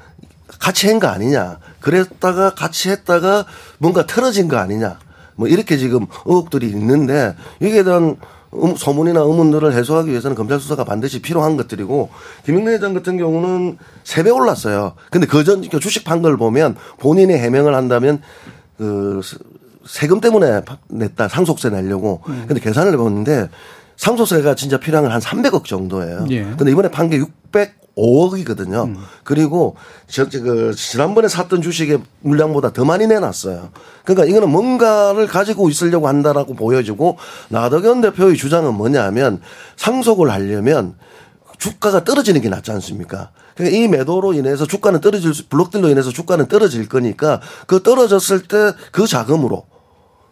같이 한 거 아니냐. 그랬다가 같이 했다가 뭔가 틀어진 거 아니냐. 뭐 이렇게 지금 의혹들이 있는데 이게 대한 음, 소문이나 의문들을 해소하기 위해서는 검찰 수사가 반드시 필요한 것들이고, 김익래 회장 같은 경우는 세 배 올랐어요. 근데 그전 주식 판 걸 보면 본인이 해명을 한다면 그 세금 때문에 냈다, 상속세 내려고. 음. 근데 계산을 해봤는데 상속세가 진짜 필요한 건 한 삼백억 정도예요. 예. 근데 이번에 판 게 육백오억이거든요. 음. 그리고 저, 저, 그 지난번에 샀던 주식의 물량보다 더 많이 내놨어요. 그러니까 이거는 뭔가를 가지고 있으려고 한다라고 보여지고, 라덕연 대표의 주장은 뭐냐면 상속을 하려면 주가가 떨어지는 게 낫지 않습니까? 그러니까 이 매도로 인해서 주가는 떨어질, 블록딜로 인해서 주가는 떨어질 거니까 그 떨어졌을 때 그 자금으로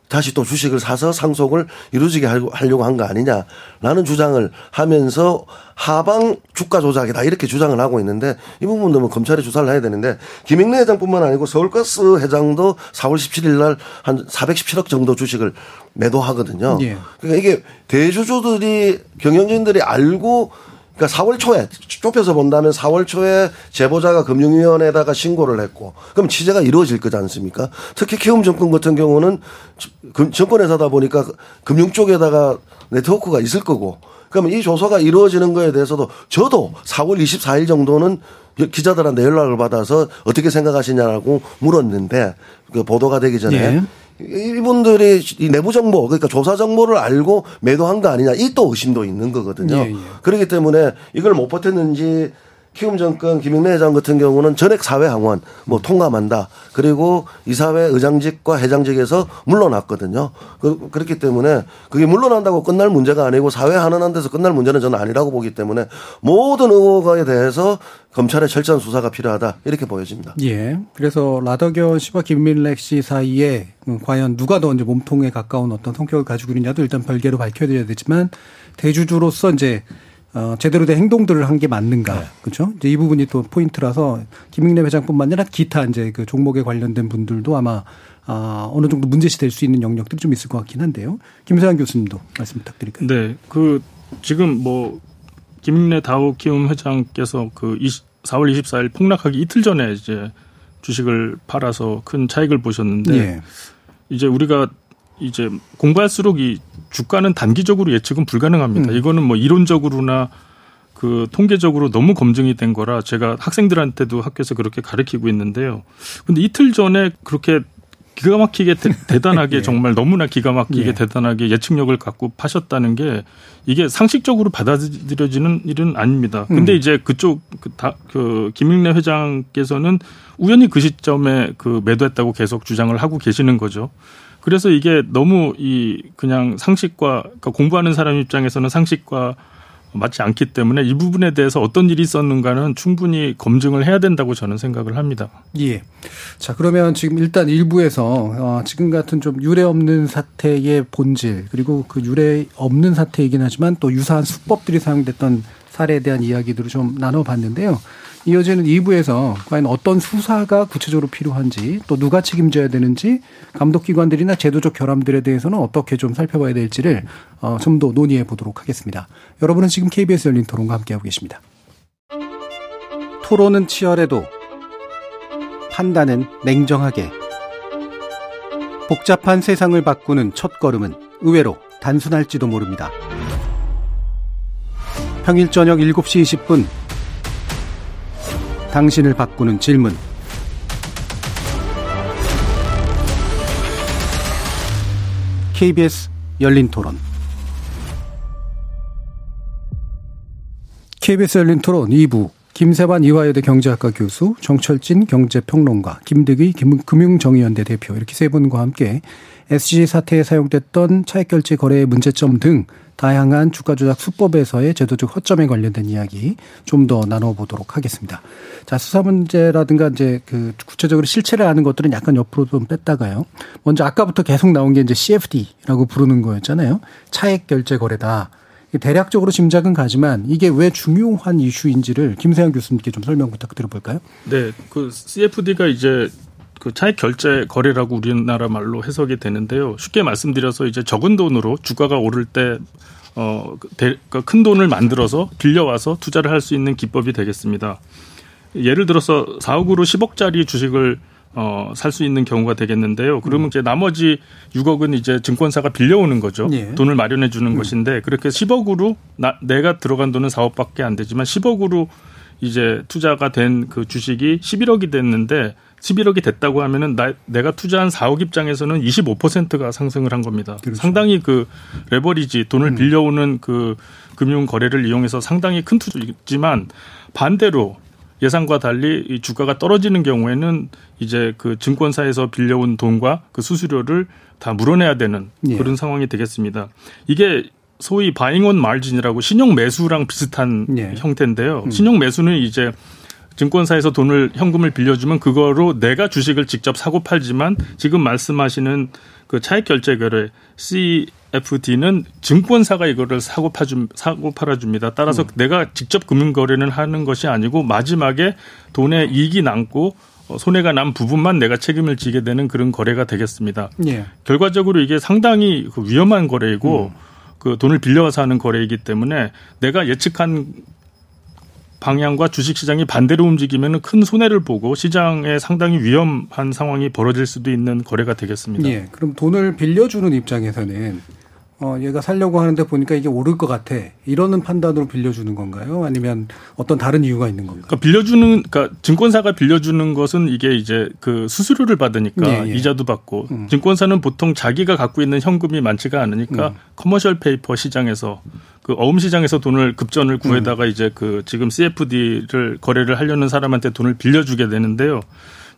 다시 또 주식을 사서 상속을 이루어지게 하려고 한 거 아니냐라는 주장을 하면서 하방 주가 조작이다 이렇게 주장을 하고 있는데, 이 부분도 뭐 검찰이 조사를 해야 되는데, 김익래 회장뿐만 아니고 서울가스 회장도 사월 십칠일 날 한 사백십칠억 정도 주식을 매도하거든요. 그러니까 이게 대주주들이, 경영진들이 알고, 그러니까 사월 초에 좁혀서 본다면 사월 초에 제보자가 금융위원회에다가 신고를 했고, 그럼 취재가 이루어질 거지 않습니까? 특히 키움 정권 같은 경우는 정권회사다 보니까 금융 쪽에다가 네트워크가 있을 거고, 그러면 이 조사가 이루어지는 거에 대해서도 저도 사월 이십사일 정도는 기자들한테 연락을 받아서 어떻게 생각하시냐라고 물었는데, 그 보도가 되기 전에. 예. 이분들이 이 내부 정보, 그러니까 조사 정보를 알고 매도한 거 아니냐, 이 또 의심도 있는 거거든요. 예, 예. 그렇기 때문에 이걸 못 버텼는지 키움 정권 김익래 회장 같은 경우는 전액 사회항원 뭐 통감한다, 그리고 이사회 의장직과 회장직에서 물러났거든요. 그, 그렇기 때문에 그게 물러난다고 끝날 문제가 아니고 사회하는 데서 끝날 문제는 저는 아니라고 보기 때문에 모든 의혹에 대해서 검찰의 철저한 수사가 필요하다 이렇게 보여집니다. 예. 그래서 라덕연 씨와 김익래 씨 사이에 과연 누가 더 이제 몸통에 가까운 어떤 성격을 가지고 있느냐도 일단 별개로 밝혀져야 되지만, 대주주로서 이제 어, 제대로 된 행동들을 한 게 맞는가. 네. 그렇죠? 이제 이 부분이 또 포인트라서 김익래 회장뿐만 아니라 기타 이제 그 종목에 관련된 분들도 아마 아, 어느 정도 문제시 될 수 있는 영역들이 좀 있을 것 같긴 한데요. 김세완 교수님도 말씀 부탁드릴까요? 네. 그 지금 뭐 김익래 다우키움 회장께서 그 사월 이십사일 폭락하기 이틀 전에 이제 주식을 팔아서 큰 차익을 보셨는데, 예. 이제 우리가 이제 공부할수록 이 주가는 단기적으로 예측은 불가능합니다. 음. 이거는 뭐 이론적으로나 그 통계적으로 너무 검증이 된 거라 제가 학생들한테도 학교에서 그렇게 가르치고 있는데요. 근데 이틀 전에 그렇게 기가 막히게 대, 대단하게 예. 정말 너무나 기가 막히게 예. 대단하게 예측력을 갖고 파셨다는 게 이게 상식적으로 받아들여지는 일은 아닙니다. 근데 음. 이제 그쪽 그, 다, 그 김익래 회장께서는 우연히 그 시점에 그 매도했다고 계속 주장을 하고 계시는 거죠. 그래서 이게 너무 이 그냥 상식과, 그러니까 공부하는 사람 입장에서는 상식과 맞지 않기 때문에 이 부분에 대해서 어떤 일이 있었는가는 충분히 검증을 해야 된다고 저는 생각을 합니다. 예. 자, 그러면 지금 일단 일부에서 어, 지금 같은 좀 유례 없는 사태의 본질, 그리고 그 유례 없는 사태이긴 하지만 또 유사한 수법들이 사용됐던 사례에 대한 이야기들을 좀 나눠봤는데요. 이어지는 이 부에서 과연 어떤 수사가 구체적으로 필요한지, 또 누가 책임져야 되는지, 감독기관들이나 제도적 결함들에 대해서는 어떻게 좀 살펴봐야 될지를 어, 좀 더 논의해 보도록 하겠습니다. 여러분은 지금 케이비에스 열린 토론과 함께하고 계십니다. 토론은 치열해도 판단은 냉정하게. 복잡한 세상을 바꾸는 첫걸음은 의외로 단순할지도 모릅니다. 평일 저녁 일곱 시 이십 분, 당신을 바꾸는 질문. 케이비에스 열린토론. 케이비에스 열린토론 이 부. 김세완 이화여대 경제학과 교수, 정철진 경제평론가, 김득의 금융정의연대 대표, 이렇게 세 분과 함께 에스지 사태에 사용됐던 차액결제 거래의 문제점 등 다양한 주가 조작 수법에서의 제도적 허점에 관련된 이야기 좀 더 나눠보도록 하겠습니다. 자, 수사 문제라든가 이제 그 구체적으로 실체를 아는 것들은 약간 옆으로 좀 뺐다가요. 먼저 아까부터 계속 나온 게 이제 씨에프디라고 부르는 거였잖아요. 차액 결제 거래다. 대략적으로 짐작은 가지만 이게 왜 중요한 이슈인지를 김세완 교수님께 좀 설명 부탁드려볼까요? 네, 그 씨에프디가 이제 그 차액 결제 거래라고 우리나라 말로 해석이 되는데요. 쉽게 말씀드려서 이제 적은 돈으로 주가가 오를 때 어, 큰 돈을 만들어서 빌려와서 투자를 할 수 있는 기법이 되겠습니다. 예를 들어서 사억으로 십억짜리 주식을 어, 살 수 있는 경우가 되겠는데요. 그러면 음. 이제 나머지 육억은 이제 증권사가 빌려오는 거죠. 예. 돈을 마련해 주는 음. 것인데 그렇게 십억으로 나, 내가 들어간 돈은 사억밖에 안 되지만 십억으로 이제 투자가 된 그 주식이 십일억이 됐는데 십일억이 됐다고 하면은 나, 내가 투자한 사억 입장에서는 이십오 퍼센트가 상승을 한 겁니다. 그렇죠. 상당히 그 레버리지 돈을 음. 빌려오는 그 금융 거래를 이용해서 상당히 큰 투자이지만 반대로 예상과 달리 이 주가가 떨어지는 경우에는 이제 그 증권사에서 빌려온 돈과 그 수수료를 다 물어내야 되는 예. 그런 상황이 되겠습니다. 이게 소위 바잉 온 마진이라고 신용 매수랑 비슷한 예. 형태인데요. 음. 신용 매수는 이제 증권사에서 돈을 현금을 빌려주면 그거로 내가 주식을 직접 사고 팔지만 지금 말씀하시는 그 차익 결제 거래 씨에프디는 증권사가 이거를 사고 파주 사고 팔아줍니다. 따라서 음. 내가 직접 금융 거래는 하는 것이 아니고 마지막에 돈에 이익이 남고 손해가 난 부분만 내가 책임을 지게 되는 그런 거래가 되겠습니다. 예. 결과적으로 이게 상당히 위험한 거래이고 음. 그 돈을 빌려와서 하는 거래이기 때문에 내가 예측한 방향과 주식시장이 반대로 움직이면 큰 손해를 보고 시장에 상당히 위험한 상황이 벌어질 수도 있는 거래가 되겠습니다. 예, 그럼 돈을 빌려주는 입장에서는 어, 얘가 살려고 하는데 보니까 이게 오를 것 같아. 이러는 판단으로 빌려주는 건가요? 아니면 어떤 다른 이유가 있는 건가요? 그러니까 빌려주는, 그러니까 증권사가 빌려주는 것은 이게 이제 그 수수료를 받으니까 예, 예. 이자도 받고 음. 증권사는 보통 자기가 갖고 있는 현금이 많지가 않으니까 음. 커머셜 페이퍼 시장에서 그 어음 시장에서 돈을 급전을 구해다가 음. 이제 그 지금 씨에프디를 거래를 하려는 사람한테 돈을 빌려주게 되는데요.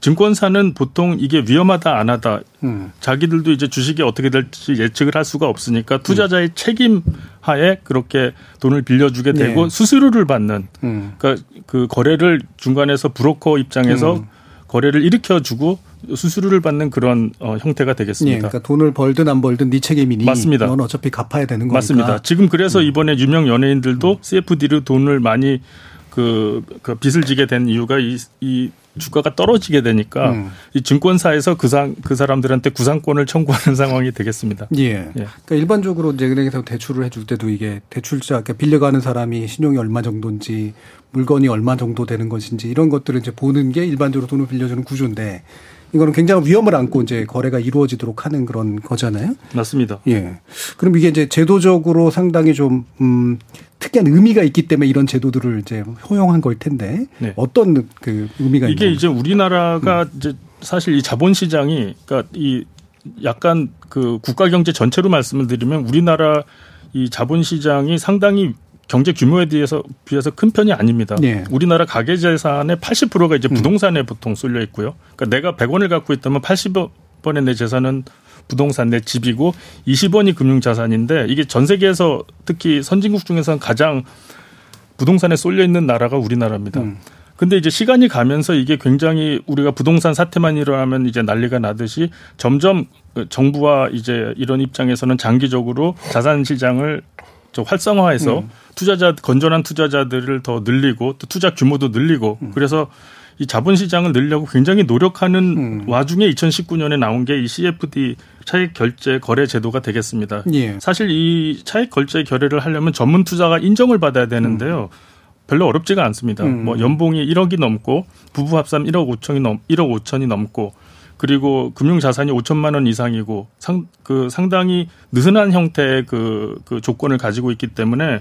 증권사는 보통 이게 위험하다 안 하다 음. 자기들도 이제 주식이 어떻게 될지 예측을 할 수가 없으니까 투자자의 음. 책임 하에 그렇게 돈을 빌려주게 되고 네. 수수료를 받는 음. 그러니까 그 거래를 중간에서 브로커 입장에서 음. 거래를 일으켜주고 수수료를 받는 그런 어, 형태가 되겠습니다. 네, 그러니까 돈을 벌든 안 벌든 네 책임이니 맞습니다. 넌 어차피 갚아야 되는 거니까. 맞습니다. 지금 그래서 이번에 유명 연예인들도 음. 씨에프디로 돈을 많이 그, 그 빚을 지게 된 이유가 이, 이 주가가 떨어지게 되니까 음. 이 증권사에서 그, 사, 그 사람들한테 구상권을 청구하는 상황이 되겠습니다. 예. 예. 그러니까 일반적으로 이제 은행에서 대출을 해줄 때도 이게 대출자, 그러니까 빌려가는 사람이 신용이 얼마 정도인지 물건이 얼마 정도 되는 것인지 이런 것들을 이제 보는 게 일반적으로 돈을 빌려주는 구조인데 이거는 굉장한 위험을 안고 이제 거래가 이루어지도록 하는 그런 거잖아요. 맞습니다. 예. 그럼 이게 이제 제도적으로 상당히 좀, 음, 특이한 의미가 있기 때문에 이런 제도들을 이제 허용한 걸 텐데 네. 어떤 그 의미가 이게 있나요? 이제 우리나라가 음. 이제 사실 이 자본시장이 그러니까 이 약간 그 국가 경제 전체로 말씀을 드리면 우리나라 이 자본시장이 상당히 경제 규모에 비해서, 비해서 큰 편이 아닙니다. 예. 우리나라 가계재산의 팔십 퍼센트가 이제 부동산에 음. 보통 쏠려 있고요. 그러니까 내가 백 원을 갖고 있다면 팔십 원의 내 재산은 부동산 내 집이고 이십 원이 금융자산인데 이게 전 세계에서 특히 선진국 중에서는 가장 부동산에 쏠려 있는 나라가 우리나라입니다. 음. 근데 이제 시간이 가면서 이게 굉장히 우리가 부동산 사태만 일어나면 이제 난리가 나듯이 점점 정부와 이제 이런 입장에서는 장기적으로 자산 시장을 활성화해서 음. 투자자 건전한 투자자들을 더 늘리고 또 투자 규모도 늘리고 음. 그래서 이 자본시장을 늘리려고 굉장히 노력하는 음. 와중에 이천십구 년에 나온 게 이 씨에프디 차익 결제 거래 제도가 되겠습니다. 예. 사실 이 차익 결제 거래를 하려면 전문 투자가 인정을 받아야 되는데요. 음. 별로 어렵지가 않습니다. 음. 뭐 연봉이 일억이 넘고 부부 합산 일억 오천이 넘 일억 오천이 넘고 그리고 금융자산이 오천만 원 이상이고 상, 그 상당히 느슨한 형태의 그, 그 조건을 가지고 있기 때문에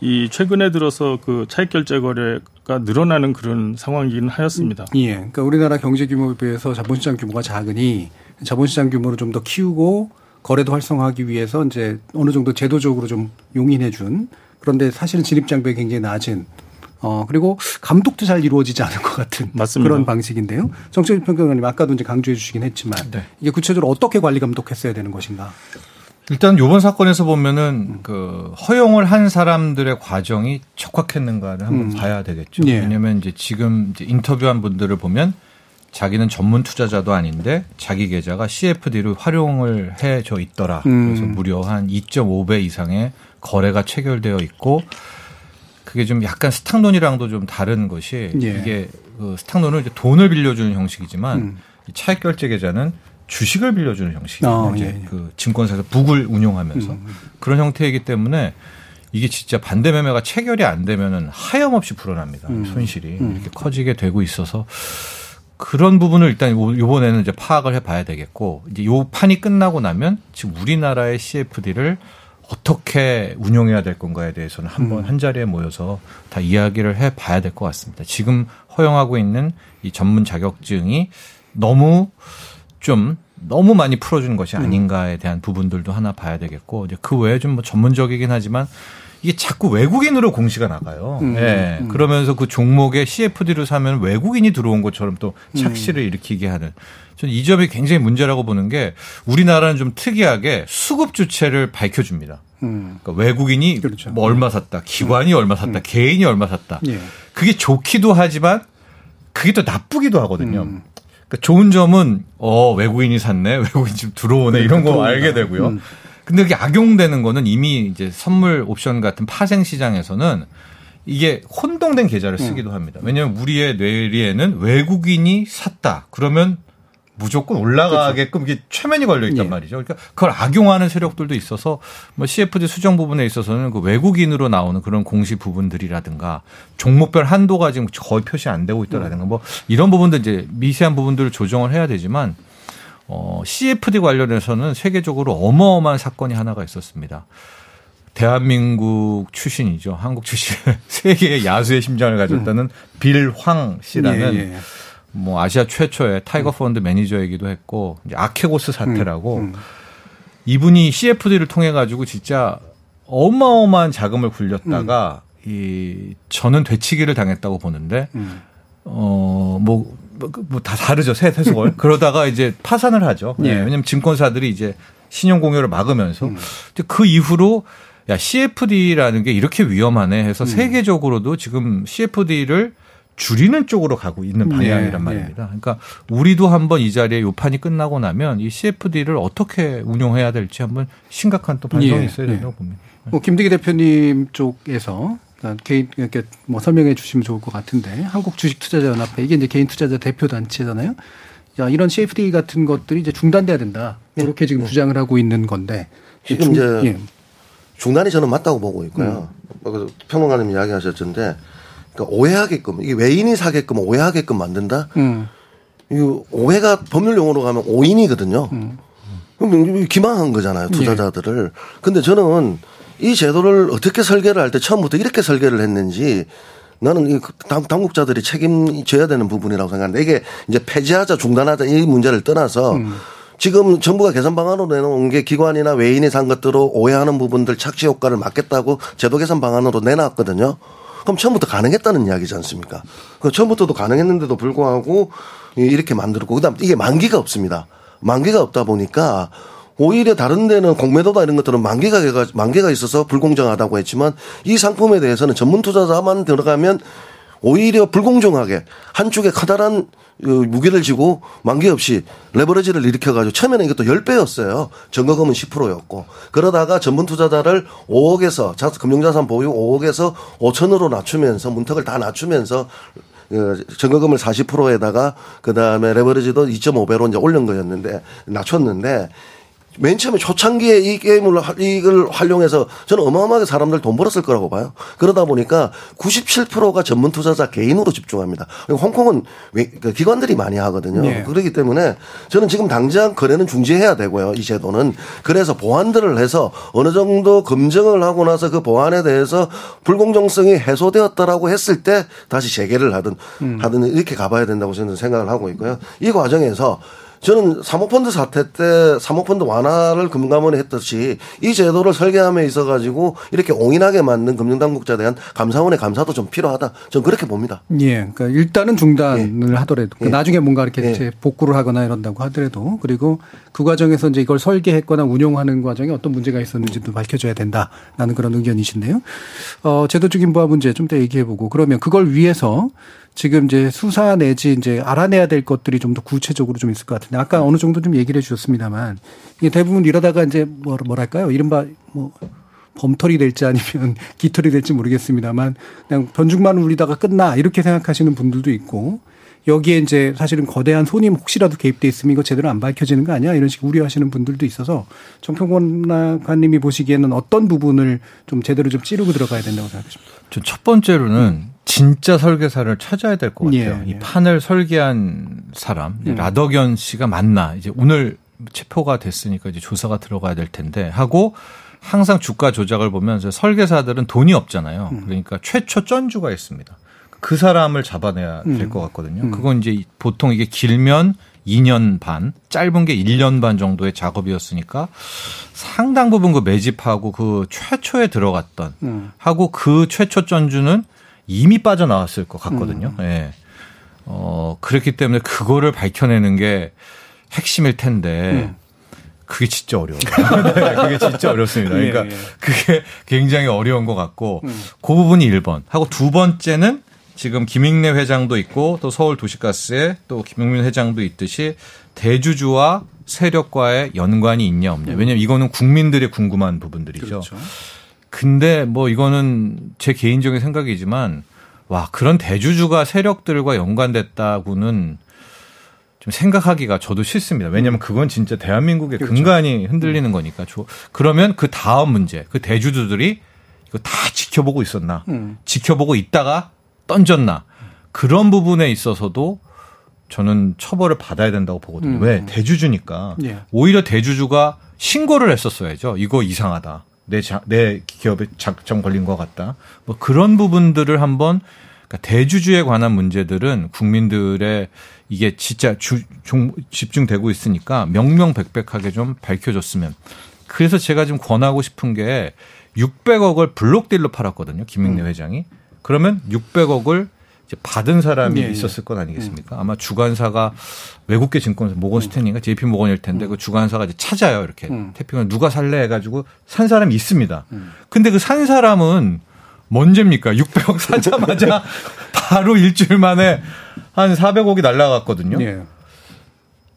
이 최근에 들어서 그 차익 결제 거래가 늘어나는 그런 상황이긴 하였습니다. 예. 그러니까 우리나라 경제 규모에 비해서 자본시장 규모가 작으니 자본시장 규모를 좀 더 키우고 거래도 활성화하기 위해서 이제 어느 정도 제도적으로 좀 용인해준 그런데 사실은 진입장벽이 굉장히 낮은 어, 그리고 감독도 잘 이루어지지 않을 것 같은 맞습니다. 그런 방식인데요. 정철진 평론가님 아까도 이제 강조해 주시긴 했지만 네. 이게 구체적으로 어떻게 관리 감독했어야 되는 것인가? 일단 이번 사건에서 보면은 음. 그 허용을 한 사람들의 과정이 적확했는가를 한번 음. 봐야 되겠죠. 예. 왜냐하면 이제 지금 이제 인터뷰한 분들을 보면 자기는 전문 투자자도 아닌데 자기 계좌가 씨에프디로 활용을 해져 있더라. 음. 그래서 무려 한 이점오 배 이상의 거래가 체결되어 있고. 그게 좀 약간 스탁론이랑도 좀 다른 것이 예. 이게 그 스탁론은 이제 돈을 빌려주는 형식이지만 음. 차익 결제 계좌는 주식을 빌려주는 형식이에요. 어, 이제 예, 예. 그 증권사에서 북을 운용하면서 음. 그런 형태이기 때문에 이게 진짜 반대 매매가 체결이 안 되면은 하염없이 불어납니다. 음. 손실이 음. 이렇게 커지게 되고 있어서 그런 부분을 일단 이번에는 이제 파악을 해봐야 되겠고, 이제 요 판이 끝나고 나면 지금 우리나라의 씨에프디를 어떻게 운영해야 될 건가에 대해서는 한번 음. 한 자리에 모여서 다 이야기를 해봐야 될 것 같습니다. 지금 허용하고 있는 이 전문 자격증이 너무 좀 너무 많이 풀어주는 것이 아닌가에 대한 부분들도 하나 봐야 되겠고, 이제 그 외에 좀 뭐 전문적이긴 하지만 이게 자꾸 외국인으로 공시가 나가요. 음, 예. 음. 그러면서 그 종목에 씨에프디로 사면 외국인이 들어온 것처럼 또 착시를 음. 일으키게 하는. 저는 이 점이 굉장히 문제라고 보는 게, 우리나라는 좀 특이하게 수급 주체를 밝혀줍니다. 음. 그러니까 외국인이 그렇죠. 뭐 얼마 샀다, 기관이 음. 얼마 샀다, 음. 개인이 얼마 샀다. 예. 그게 좋기도 하지만 그게 또 나쁘기도 하거든요. 음. 그러니까 좋은 점은 어 외국인이 샀네, 외국인 지금 들어오네 이런 거 알게 되고요. 음. 근데 그게 악용되는 거는 이미 이제 선물 옵션 같은 파생 시장에서는 이게 혼동된 계좌를 쓰기도 합니다. 왜냐하면 우리의 뇌리에는 외국인이 샀다 그러면 무조건 올라가게끔 이게 최면이 걸려 있단 예. 말이죠. 그러니까 그걸 악용하는 세력들도 있어서 뭐 씨에프디 수정 부분에 있어서는 그 외국인으로 나오는 그런 공시 부분들이라든가 종목별 한도가 지금 거의 표시 안 되고 있다라든가 뭐 이런 부분들 이제 미세한 부분들을 조정을 해야 되지만 어, 씨에프디 관련해서는 세계적으로 어마어마한 사건이 하나가 있었습니다. 대한민국 출신이죠. 한국 출신 세계의 야수의 심장을 가졌다는 음. 빌 황 씨라는 예, 예. 뭐 아시아 최초의 타이거 펀드 매니저이기도 했고, 이제 아케고스 사태라고 음, 음. 이분이 씨에프디를 통해 가지고 진짜 어마어마한 자금을 굴렸다가 음. 이 저는 되치기를 당했다고 보는데 음. 어, 뭐 뭐 다 다르죠. 세 해석을. 그러다가 이제 파산을 하죠. 예. 왜냐하면 증권사들이 이제 신용 공여를 막으면서 음. 그 이후로 야 씨에프디라는 게 이렇게 위험하네 해서 음. 세계적으로도 지금 씨에프디를 줄이는 쪽으로 가고 있는 방향이란 예. 말입니다. 예. 그러니까 우리도 한번 이 자리에 요 판이 끝나고 나면 이 씨에프디를 어떻게 운용해야 될지 한번 심각한 또 반성이 예. 있어야 된다고 예. 봅니다. 뭐 김득의 대표님 쪽에서. 개인, 이렇게, 뭐, 설명해 주시면 좋을 것 같은데, 한국주식투자자연합회, 이게 이제 개인투자자 대표단체잖아요. 야, 이런 씨에프디 같은 것들이 이제 중단돼야 된다. 이렇게 네. 지금 네. 주장을 하고 있는 건데. 지금 중, 이제, 예. 중단이 저는 맞다고 보고 있고요. 음. 평론가님 이야기 하셨던데, 그러니까 오해하게끔, 이게 외인이 사게끔 오해하게끔 만든다? 음. 이거 오해가 법률 용어로 가면 오인이거든요. 음. 그럼 기망한 거잖아요, 투자자들을. 예. 근데 저는, 이 제도를 어떻게 설계를 할 때 처음부터 이렇게 설계를 했는지 나는 이 당국자들이 책임져야 되는 부분이라고 생각하는데, 이게 이제 폐지하자 중단하자 이 문제를 떠나서 음. 지금 정부가 개선 방안으로 내놓은 게 기관이나 외인이 산 것들로 오해하는 부분들 착시 효과를 막겠다고 제도 개선 방안으로 내놨거든요. 그럼 처음부터 가능했다는 이야기지 않습니까? 그 처음부터도 가능했는데도 불구하고 이렇게 만들었고, 그다음 이게 만기가 없습니다. 만기가 없다 보니까 오히려 다른 데는 공매도다 이런 것들은 만기가, 만기가 있어서 불공정하다고 했지만, 이 상품에 대해서는 전문 투자자만 들어가면 오히려 불공정하게 한쪽에 커다란 무게를 지고 만기 없이 레버리지를 일으켜가지고, 처음에는 이것도 십 배였어요. 전거금은 십 퍼센트였고. 그러다가 전문 투자자를 오억에서, 금융자산 보유 오억에서 오천으로 낮추면서, 문턱을 다 낮추면서, 전거금을 사십 퍼센트에다가, 그 다음에 레버리지도 이 점 오 배로 이제 올린 거였는데, 낮췄는데, 맨 처음에 초창기에 이 게임을, 이걸 활용해서 저는 어마어마하게 사람들 돈 벌었을 거라고 봐요. 그러다 보니까 구십칠 퍼센트가 전문 투자자 개인으로 집중합니다. 홍콩은 기관들이 많이 하거든요. 네. 그렇기 때문에 저는 지금 당장 거래는 중지해야 되고요. 이 제도는. 그래서 보완들을 해서 어느 정도 검증을 하고 나서 그 보완에 대해서 불공정성이 해소되었다라고 했을 때 다시 재개를 하든, 음. 하든 이렇게 가봐야 된다고 저는 생각을 하고 있고요. 이 과정에서 저는 사모펀드 사태 때 사모펀드 완화를 금감원이 했듯이 이 제도를 설계함에 있어가지고 이렇게 용인하게 만든 금융당국자에 대한 감사원의 감사도 좀 필요하다. 저는 그렇게 봅니다. 예. 그러니까 일단은 중단을 예. 하더라도 그러니까 예. 나중에 뭔가 이렇게 예. 복구를 하거나 이런다고 하더라도, 그리고 그 과정에서 이제 이걸 설계했거나 운용하는 과정에 어떤 문제가 있었는지도 밝혀줘야 된다라는 그런 의견이신데요. 어, 제도적 인부화 문제 좀 더 얘기해보고, 그러면 그걸 위해서 지금 이제 수사 내지 이제 알아내야 될 것들이 좀 더 구체적으로 좀 있을 것 같은데, 아까 어느 정도 좀 얘기를 해 주셨습니다만, 이게 대부분 이러다가 이제 뭐랄까요? 이른바 뭐 범털이 될지 아니면 깃털이 될지 모르겠습니다만, 그냥 변죽만 울리다가 끝나 이렇게 생각하시는 분들도 있고, 여기에 이제 사실은 거대한 손이 혹시라도 개입돼 있으면 이거 제대로 안 밝혀지는 거 아니야? 이런 식 우려하시는 분들도 있어서, 정평권님이 보시기에는 어떤 부분을 좀 제대로 좀 찌르고 들어가야 된다고 생각하십니까? 전 첫 번째로는 음. 진짜 설계사를 찾아야 될 것 같아요. 예, 예. 이 판을 설계한 사람, 음. 라덕연 씨가 맞나, 이제 오늘 체포가 됐으니까 이제 조사가 들어가야 될 텐데 하고, 항상 주가 조작을 보면 설계사들은 돈이 없잖아요. 그러니까 최초 쩐주가 있습니다. 그 사람을 잡아내야 될 것 같거든요. 그건 이제 보통 이게 길면 이 년 반, 짧은 게 일 년 반 정도의 작업이었으니까 상당 부분 그 매집하고 그 최초에 들어갔던 음. 하고 그 최초 전주는 이미 빠져나왔을 것 같거든요. 음. 예. 어, 그렇기 때문에 그거를 밝혀내는 게 핵심일 텐데 음. 그게 진짜 어려워요. 네, 그게 진짜 어렵습니다. 그러니까 예, 예. 그게 굉장히 어려운 것 같고 음. 그 부분이 일 번. 하고 두 번째는 지금 김익래 회장도 있고 또 서울도시가스에 또 김용민 회장도 있듯이 대주주와 세력과의 연관이 있냐 없냐. 왜냐하면 이거는 국민들이 궁금한 부분들이죠. 그렇죠. 근데 뭐 이거는 제 개인적인 생각이지만 와 그런 대주주가 세력들과 연관됐다고는 좀 생각하기가 저도 싫습니다. 왜냐하면 그건 진짜 대한민국의 그렇죠. 근간이 흔들리는 거니까. 그러면 그 다음 문제. 그 대주주들이 이거 다 지켜보고 있었나. 음. 지켜보고 있다가 던졌나. 그런 부분에 있어서도 저는 처벌을 받아야 된다고 보거든요. 음. 왜? 대주주니까. 예. 오히려 대주주가 신고를 했었어야죠. 이거 이상하다. 내, 자, 내 기업에 작정 걸린 것 같다. 뭐 그런 부분들을 한번 그러니까 대주주에 관한 문제들은 국민들의 이게 진짜 주, 종, 집중되고 있으니까 명명백백하게 좀 밝혀줬으면. 그래서 제가 지금 권하고 싶은 게 육백억을 블록딜로 팔았거든요. 김익래 음. 회장이. 그러면 육백억을 이제 받은 사람이 예, 있었을 건 아니겠습니까? 예. 아마 주관사가 외국계 증권사 모건 스탠리인가 제이피 모건일 텐데 음. 그 주관사가 이제 찾아요. 이렇게 음. 태평양 누가 살래 해가지고 산 사람이 있습니다. 음. 근데 그 산 사람은 뭔제입니까? 육백억 사자마자 바로 일주일 만에 한 사백억이 날아갔거든요. 예.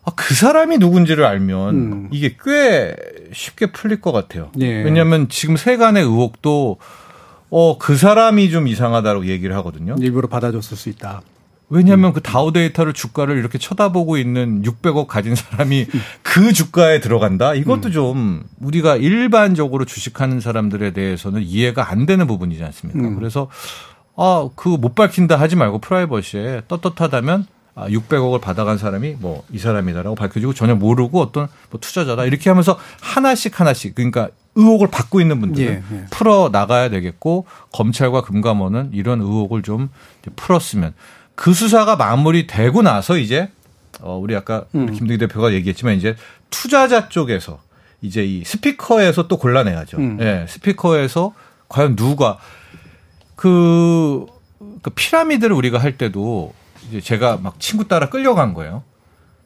아, 그 사람이 누군지를 알면 음. 이게 꽤 쉽게 풀릴 것 같아요. 예. 왜냐하면 지금 세간의 의혹도 어, 그 사람이 좀 이상하다고 얘기를 하거든요. 일부러 받아줬을 수 있다. 왜냐하면 음. 그 다우데이타를 주가를 이렇게 쳐다보고 있는 육백억 가진 사람이 음. 그 주가에 들어간다? 이것도 음. 좀 우리가 일반적으로 주식하는 사람들에 대해서는 이해가 안 되는 부분이지 않습니까? 음. 그래서 아, 그거 못 밝힌다 하지 말고 프라이버시에 떳떳하다면 아, 육백억을 받아간 사람이 뭐 이 사람이다라고 밝혀지고 전혀 모르고 어떤 뭐 투자자다 이렇게 하면서 하나씩 하나씩 그러니까 의혹을 받고 있는 분들은 예, 예. 풀어 나가야 되겠고 검찰과 금감원은 이런 의혹을 좀 풀었으면 그 수사가 마무리되고 나서 이제 어, 우리 아까 음. 김득의 대표가 얘기했지만 이제 투자자 쪽에서 이제 이 스피커에서 또 골라내야죠. 음. 예, 스피커에서 과연 누가 그, 그 피라미드를 우리가 할 때도 이제 제가 막 친구 따라 끌려간 거예요.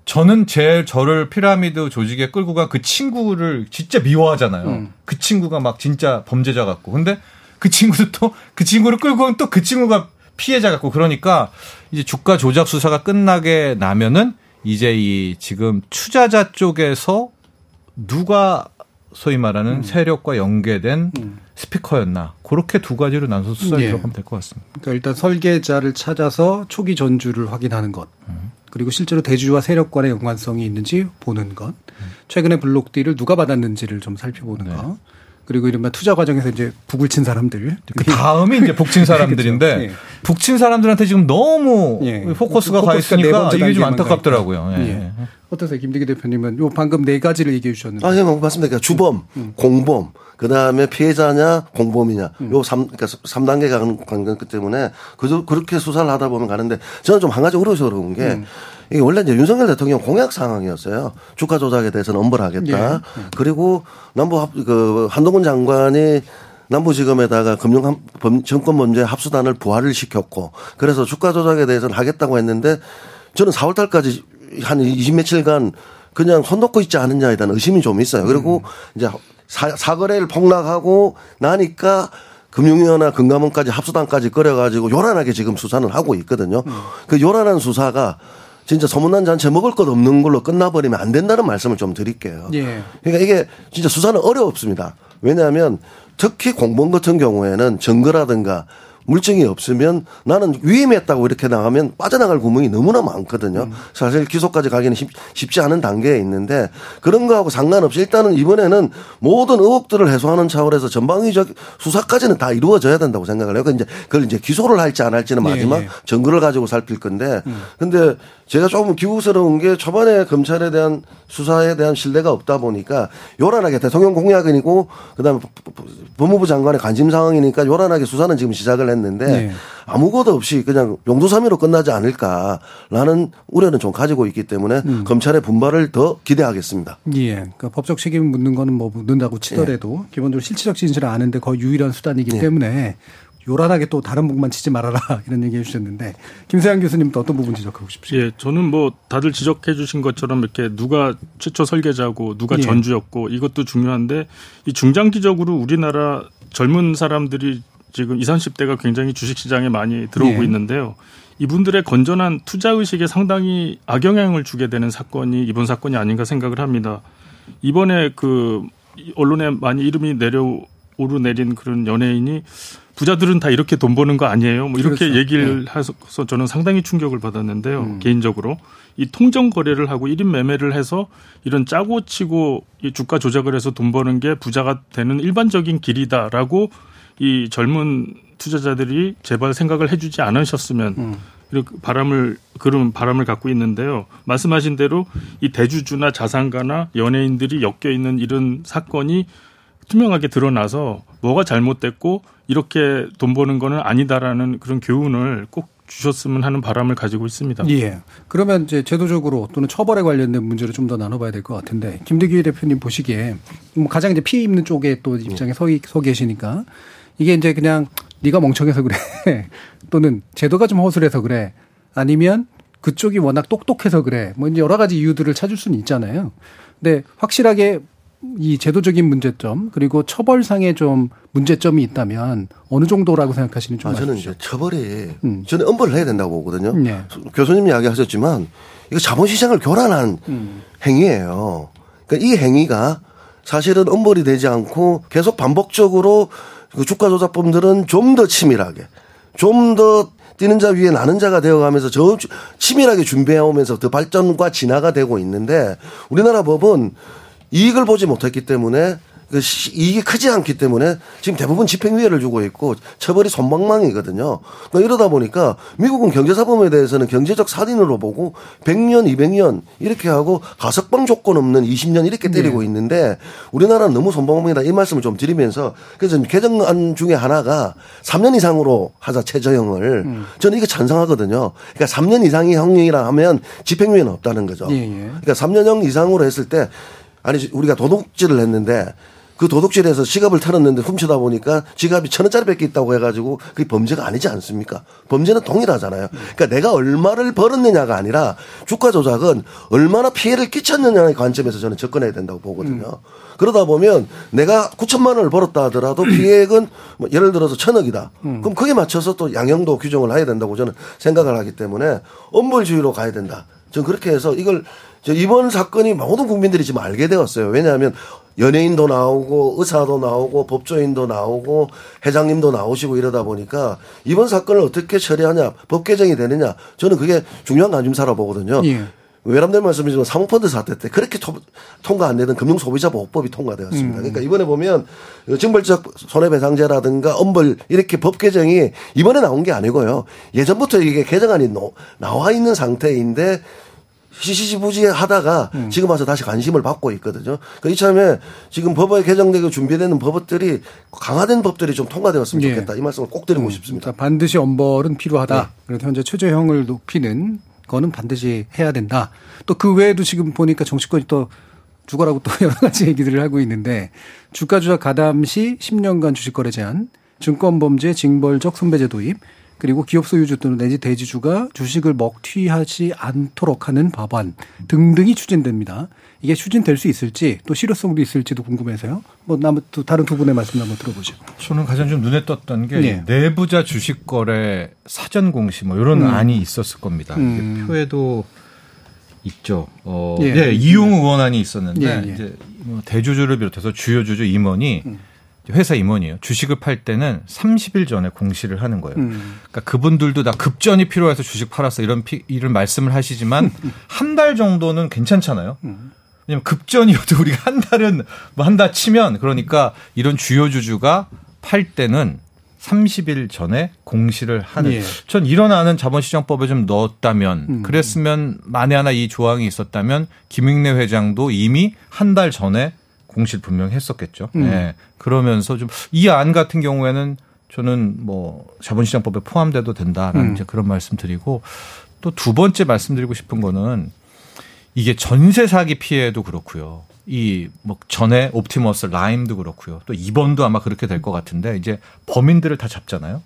저는 제 저를 피라미드 조직에 끌고 간 그 친구를 진짜 미워하잖아요. 음. 그 친구가 막 진짜 범죄자 같고, 근데 그 친구도 또 그 친구를 끌고 온 또 그 친구가 피해자 같고, 그러니까 이제 주가 조작 수사가 끝나게 나면은 이제 이 지금 투자자 쪽에서 누가 소위 말하는 음. 세력과 연계된 음. 스피커였나 그렇게 두 가지로 나눠서 수사에 예. 들어가면 될 것 같습니다. 그러니까 일단 설계자를 찾아서 초기 전주를 확인하는 것. 음. 그리고 실제로 대주주와 세력 간의 연관성이 있는지 보는 것. 최근에 블록딜을 누가 받았는지를 좀 살펴보는 네. 것. 그리고 이른바 투자 과정에서 이제 북을 친 사람들. 그 다음이 이제 북친 사람들인데 그렇죠. 예. 북친 사람들한테 지금 너무 예. 포커스가, 포커스가 가 있으니까 네 이게 좀 안타깝더라고요. 예. 예. 어떠세요? 김득의 대표님은 요 방금 네 가지를 얘기해 주셨는데. 아, 네, 맞습니다. 그러니까 주범, 음. 공범. 그다음에 피해자냐 공범이냐 음. 요 삼, 그러니까 삼 단계 가는 거기 때문에 그저 그렇게 수사를 하다 보면 가는데 저는 좀 한 가지 우려스러운 게 음. 이게 원래 이제 윤석열 대통령 공약 상황이었어요. 주가 조작에 대해서는 엄벌하겠다. 예. 음. 그리고 남부 그 한동훈 장관이 남부지검에다가 금융 정권 범죄 합수단을 부활을 시켰고 그래서 주가 조작에 대해서는 하겠다고 했는데 저는 사월 달까지 한 이십 며칠간 그냥 손 놓고 있지 않느냐에 대한 의심이 좀 있어요. 그리고 음. 이제 사, 사거래를 폭락하고 나니까 금융위원회나 금감원까지 합수단까지 끌어가지고 요란하게 지금 수사를 하고 있거든요. 음. 그 요란한 수사가 진짜 소문난 잔치 먹을 것 없는 걸로 끝나버리면 안 된다는 말씀을 좀 드릴게요. 예. 그러니까 이게 진짜 수사는 어렵습니다. 왜냐하면 특히 공범 같은 경우에는 증거라든가 물증이 없으면 나는 위임했다고 이렇게 나가면 빠져나갈 구멍이 너무나 많거든요. 음. 사실 기소까지 가기는 쉽, 쉽지 않은 단계에 있는데 그런 거하고 상관없이 일단은 이번에는 모든 의혹들을 해소하는 차원에서 전방위적 수사까지는 다 이루어져야 된다고 생각을 해요. 그러니까 이제 그걸 이제 기소를 할지 안 할지는 마지막 예, 예. 증거를 가지고 살필 건데 그런데 음. 제가 조금 기우스러운 게 초반에 검찰에 대한 수사에 대한 신뢰가 없다 보니까 요란하게 대통령 공약이고 그다음에 법무부 장관의 관심 상황이니까 요란하게 수사는 지금 시작을 했는데 네. 아무것도 없이 그냥 용두삼이로 끝나지 않을까라는 우려는 좀 가지고 있기 때문에 음. 검찰의 분발을 더 기대하겠습니다. 예. 그러니까 법적 책임을 묻는 거는 뭐 묻는다고 치더라도 예. 기본적으로 실질적 진실을 아는데 거의 유일한 수단이기 예. 때문에 요란하게 또 다른 목만 치지 말아라 이런 얘기해 주셨는데 김세완 교수님도 어떤 부분 지적하고 싶으세요? 예, 저는 뭐 다들 지적해 주신 것처럼 이렇게 누가 최초 설계자고 누가 예. 전주였고 이것도 중요한데 이 중장기적으로 우리나라 젊은 사람들이 지금 이십, 삼십 대가 굉장히 주식시장에 많이 들어오고 예. 있는데요. 이분들의 건전한 투자의식에 상당히 악영향을 주게 되는 사건이 이번 사건이 아닌가 생각을 합니다. 이번에 그 언론에 많이 이름이 내려 오르내린 그런 연예인이 부자들은 다 이렇게 돈 버는 거 아니에요? 뭐 이렇게 그렇죠. 얘기를 네. 해서 저는 상당히 충격을 받았는데요. 음. 개인적으로 이 통정 거래를 하고 일 인 매매를 해서 이런 짜고 치고 이 주가 조작을 해서 돈 버는 게 부자가 되는 일반적인 길이다라고 이 젊은 투자자들이 제발 생각을 해주지 않으셨으면 음. 이렇게 바람을 그런 바람을 갖고 있는데요. 말씀하신 대로 이 대주주나 자산가나 연예인들이 엮여 있는 이런 사건이 투명하게 드러나서 뭐가 잘못됐고 이렇게 돈 버는 거는 아니다라는 그런 교훈을 꼭 주셨으면 하는 바람을 가지고 있습니다. 예. 그러면 이제 제도적으로 또는 처벌에 관련된 문제를 좀 더 나눠봐야 될 것 같은데 김득의 대표님 보시기에 가장 이제 피해 입는 쪽에 또 입장에 서, 서 계시니까 이게 이제 그냥 네가 멍청해서 그래 또는 제도가 좀 허술해서 그래 아니면 그쪽이 워낙 똑똑해서 그래 뭐 이제 여러 가지 이유들을 찾을 수는 있잖아요. 근데 확실하게 이 제도적인 문제점 그리고 처벌상의 좀 문제점이 있다면 어느 정도라고 생각하시는 좀 아, 저는 이제 처벌이 음. 저는 엄벌을 해야 된다고 보거든요. 네. 교수님 이야기하셨지만 이거 자본시장을 교란한 음. 행위예요. 그러니까 이 행위가 사실은 엄벌이 되지 않고 계속 반복적으로 그 주가 조작범들은 좀 더 치밀하게 좀 더 뛰는 자 위에 나는 자가 되어가면서 저 치밀하게 준비해오면서 더 발전과 진화가 되고 있는데 우리나라 법은 이익을 보지 못했기 때문에 이익이 크지 않기 때문에 지금 대부분 집행유예를 주고 있고 처벌이 손방망이거든요. 그러니까 이러다 보니까 미국은 경제사범에 대해서는 경제적 살인으로 보고 백 년, 이백 년 이렇게 하고 가석방 조건 없는 이십 년 이렇게 때리고 네. 있는데 우리나라는 너무 손방망이다 이 말씀을 좀 드리면서 그래서 개정안 중에 하나가 삼 년 이상으로 하자 최저형을 음. 저는 이거 찬성하거든요. 그러니까 삼 년 이상의 형량이라 하면 집행유예는 없다는 거죠. 예, 예. 그러니까 삼 년형 이상으로 했을 때 아니 우리가 도둑질을 했는데 그 도둑질에서 지갑을 털었는데 훔치다 보니까 지갑이 천 원짜리밖에 있다고 해가지고 그게 범죄가 아니지 않습니까? 범죄는 동일하잖아요. 그러니까 내가 얼마를 벌었느냐가 아니라 주가 조작은 얼마나 피해를 끼쳤느냐의 관점에서 저는 접근해야 된다고 보거든요. 음. 그러다 보면 내가 구천만 원을 벌었다 하더라도 피해액은 뭐 예를 들어서 천억이다. 음. 그럼 거기에 맞춰서 또 양형도 규정을 해야 된다고 저는 생각을 하기 때문에 엄벌주의로 가야 된다. 저는 그렇게 해서 이걸 이번 사건이 모든 국민들이 지금 알게 되었어요. 왜냐하면 연예인도 나오고 의사도 나오고 법조인도 나오고 회장님도 나오시고 이러다 보니까 이번 사건을 어떻게 처리하냐 법 개정이 되느냐 저는 그게 중요한 관심사라 보거든요. 예. 외람된 말씀이지만 사모펀드 사태 때 그렇게 토, 통과 안 되던 금융소비자보호법이 통과되었습니다. 음. 그러니까 이번에 보면 징벌적 손해배상제라든가 엄벌 이렇게 법 개정이 이번에 나온 게 아니고요. 예전부터 이게 개정안이 노, 나와 있는 상태인데 시시지부지 하다가 음. 지금 와서 다시 관심을 받고 있거든요. 그러니까 이참에 지금 법에 개정되고 준비되는 법들이 강화된 법들이 좀 통과되었으면 예. 좋겠다. 이 말씀을 꼭 드리고 음. 싶습니다. 그러니까 반드시 엄벌은 필요하다. 네. 그래서 현재 최저형을 높이는 거는 반드시 해야 된다. 또 그 외에도 지금 보니까 정치권이 또 죽어라고 또 여러 가지 얘기들을 하고 있는데 주가 조작 가담 시 십 년간 주식 거래 제한, 증권 범죄 징벌적 손배제 도입, 그리고 기업 소유주 또는 내지 대지주가 주식을 먹튀하지 않도록 하는 법안 등등이 추진됩니다. 이게 추진될 수 있을지 또 실효성도 있을지도 궁금해서요. 뭐 남은 또 다른 두 분의 말씀 한번 들어보죠. 저는 가장 좀 눈에 떴던 게 네. 내부자 주식 거래 사전 공시 뭐 이런 음. 안이 있었을 겁니다. 음. 이게 표에도 있죠. 어, 예. 네, 이용 의원안이 있었는데 예, 예. 이제 뭐 대주주를 비롯해서 주요 주주 임원이 음. 회사 임원이에요. 주식을 팔 때는 삼십 일 전에 공시를 하는 거예요. 음. 그러니까 그분들도 나 급전이 필요해서 주식 팔았어 이런 피, 이런 말씀을 하시지만 한 달 정도는 괜찮잖아요. 음. 왜냐면 급전이어도 우리가 한 달은 뭐 한다 치면 그러니까 이런 주요 주주가 팔 때는 삼십 일 전에 공시를 하는. 예. 전 이런 안은 자본시장법에 좀 넣었다면 음. 그랬으면 만에 하나 이 조항이 있었다면 김익래 회장도 이미 한 달 전에 공시를 분명히 했었겠죠. 음. 네. 그러면서 좀 이 안 같은 경우에는 저는 뭐 자본시장법에 포함돼도 된다라는 음. 이제 그런 말씀드리고 또 두 번째 말씀드리고 싶은 거는 이게 전세 사기 피해도 그렇고요. 이 뭐 전에 옵티머스 라임도 그렇고요. 또 이번도 아마 그렇게 될 것 같은데 이제 범인들을 다 잡잖아요.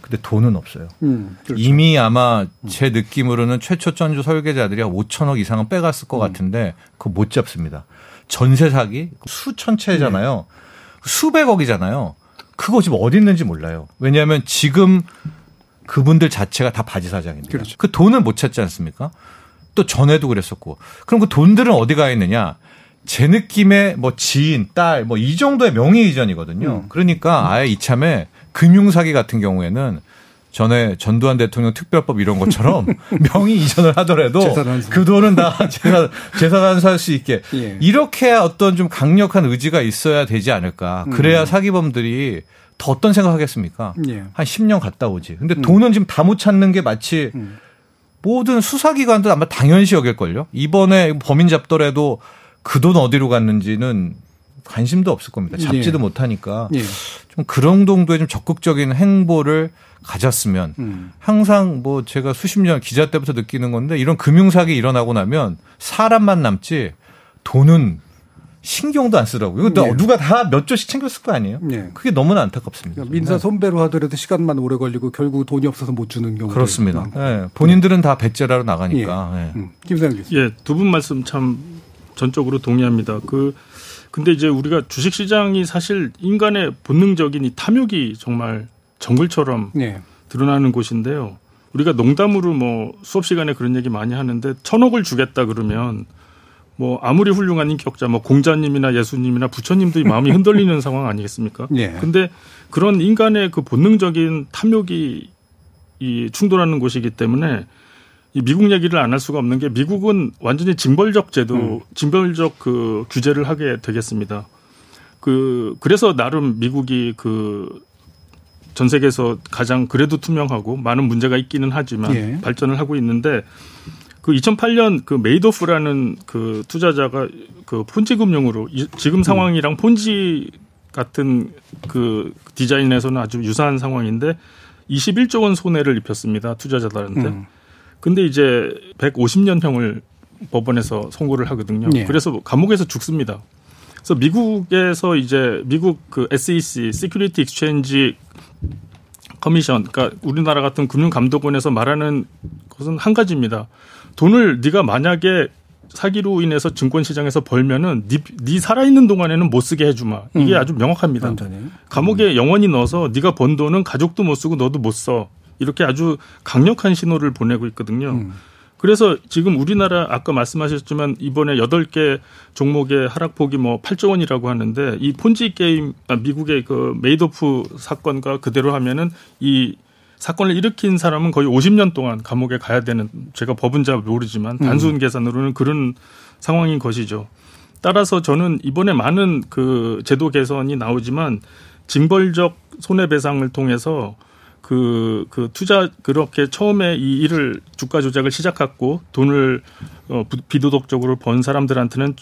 근데 돈은 없어요. 음, 그렇죠. 이미 아마 제 느낌으로는 최초 전주 설계자들이 한 오천억 이상은 빼갔을 것 같은데 그거 못 잡습니다. 전세 사기 수천 채잖아요. 네. 수백억이잖아요. 그거 지금 어디 있는지 몰라요. 왜냐하면 지금 그분들 자체가 다 바지 사장입니다. 그렇죠. 그 돈을 못 찾지 않습니까? 또 전에도 그랬었고. 그럼 그 돈들은 어디 가 있느냐? 제 느낌에 뭐 지인, 딸, 뭐 이 정도의 명의 이전이거든요. 음. 그러니까 아예 이참에 금융 사기 같은 경우에는 전에 전두환 대통령 특별법 이런 것처럼 명의 이전을 하더라도 그 돈은 다 재산, 재산 환수할 수 있게 예. 이렇게 어떤 좀 강력한 의지가 있어야 되지 않을까. 그래야 음. 사기범들이 더 어떤 생각하겠습니까? 예. 한 십 년 갔다 오지. 근데 음. 돈은 지금 다 못 찾는 게 마치 음. 모든 수사기관도 아마 당연시 여길걸요. 이번에 범인 잡더라도 그 돈 어디로 갔는지는 관심도 없을 겁니다. 잡지도 예. 못하니까 예. 좀 그런 정도의 좀 적극적인 행보를 가졌으면 음. 항상 뭐 제가 수십 년 기자 때부터 느끼는 건데 이런 금융사기 일어나고 나면 사람만 남지 돈은 신경도 안 쓰더라고요. 예. 누가 다 몇 조씩 챙겼을 거 아니에요? 예. 그게 너무나 안타깝습니다. 그러니까 민사 선배로 하더라도 시간만 오래 걸리고 결국 돈이 없어서 못 주는 경우가 그렇습니다. 예. 본인들은 다 배째라로 나가니까. 예. 예. 음. 김세완 교수. 예, 두 분 말씀 참 전적으로 동의합니다. 그 근데 이제 우리가 주식 시장이 사실 인간의 본능적인 이 탐욕이 정말 정글처럼 네. 드러나는 곳인데요. 우리가 농담으로 뭐 수업 시간에 그런 얘기 많이 하는데 천억을 주겠다 그러면 뭐 아무리 훌륭한 인격자 뭐 공자님이나 예수님이나 부처님들이 마음이 흔들리는 상황 아니겠습니까? 네. 근데 그런 인간의 그 본능적인 탐욕이 이 충돌하는 곳이기 때문에 이 미국 얘기를 안 할 수가 없는 게 미국은 완전히 징벌적 제도, 음. 징벌적 그 규제를 하게 되겠습니다. 그, 그래서 나름 미국이 그 전 세계에서 가장 그래도 투명하고 많은 문제가 있기는 하지만 예. 발전을 하고 있는데 그 이천팔 년 그 메이도프라는 그 투자자가 그 폰지 금융으로 이, 지금 상황이랑 폰지 같은 그 디자인에서는 아주 유사한 상황인데 이십일 조 원 손해를 입혔습니다. 투자자들한테. 음. 근데 이제 백오십 년형을 법원에서 선고를 하거든요. 예. 그래서 감옥에서 죽습니다. 그래서 미국에서 이제 미국 그 에스이씨, 시큐리티 익스체인지 커미션, 그러니까 우리나라 같은 금융감독원에서 말하는 것은 한 가지입니다. 돈을 네가 만약에 사기로 인해서 증권시장에서 벌면은 네, 네 살아있는 동안에는 못 쓰게 해주마. 이게 음. 아주 명확합니다. 완전히. 감옥에 음. 영원히 넣어서 네가 번 돈은 가족도 못 쓰고 너도 못 써. 이렇게 아주 강력한 신호를 보내고 있거든요. 음. 그래서 지금 우리나라 아까 말씀하셨지만 이번에 여덟 개 종목의 하락폭이 뭐 팔 조 원이라고 하는데 이 폰지 게임, 아, 미국의 그 메이도프 사건과 그대로 하면은 이 사건을 일으킨 사람은 거의 오십 년 동안 감옥에 가야 되는 제가 법은 잘 모르지만 단순 계산으로는 그런 상황인 것이죠. 따라서 저는 이번에 많은 그 제도 개선이 나오지만 징벌적 손해배상을 통해서 그, 그 투자 그렇게 처음에 이 일을 주가 조작을 시작했고 돈을 어, 비도덕적으로 번 사람들한테는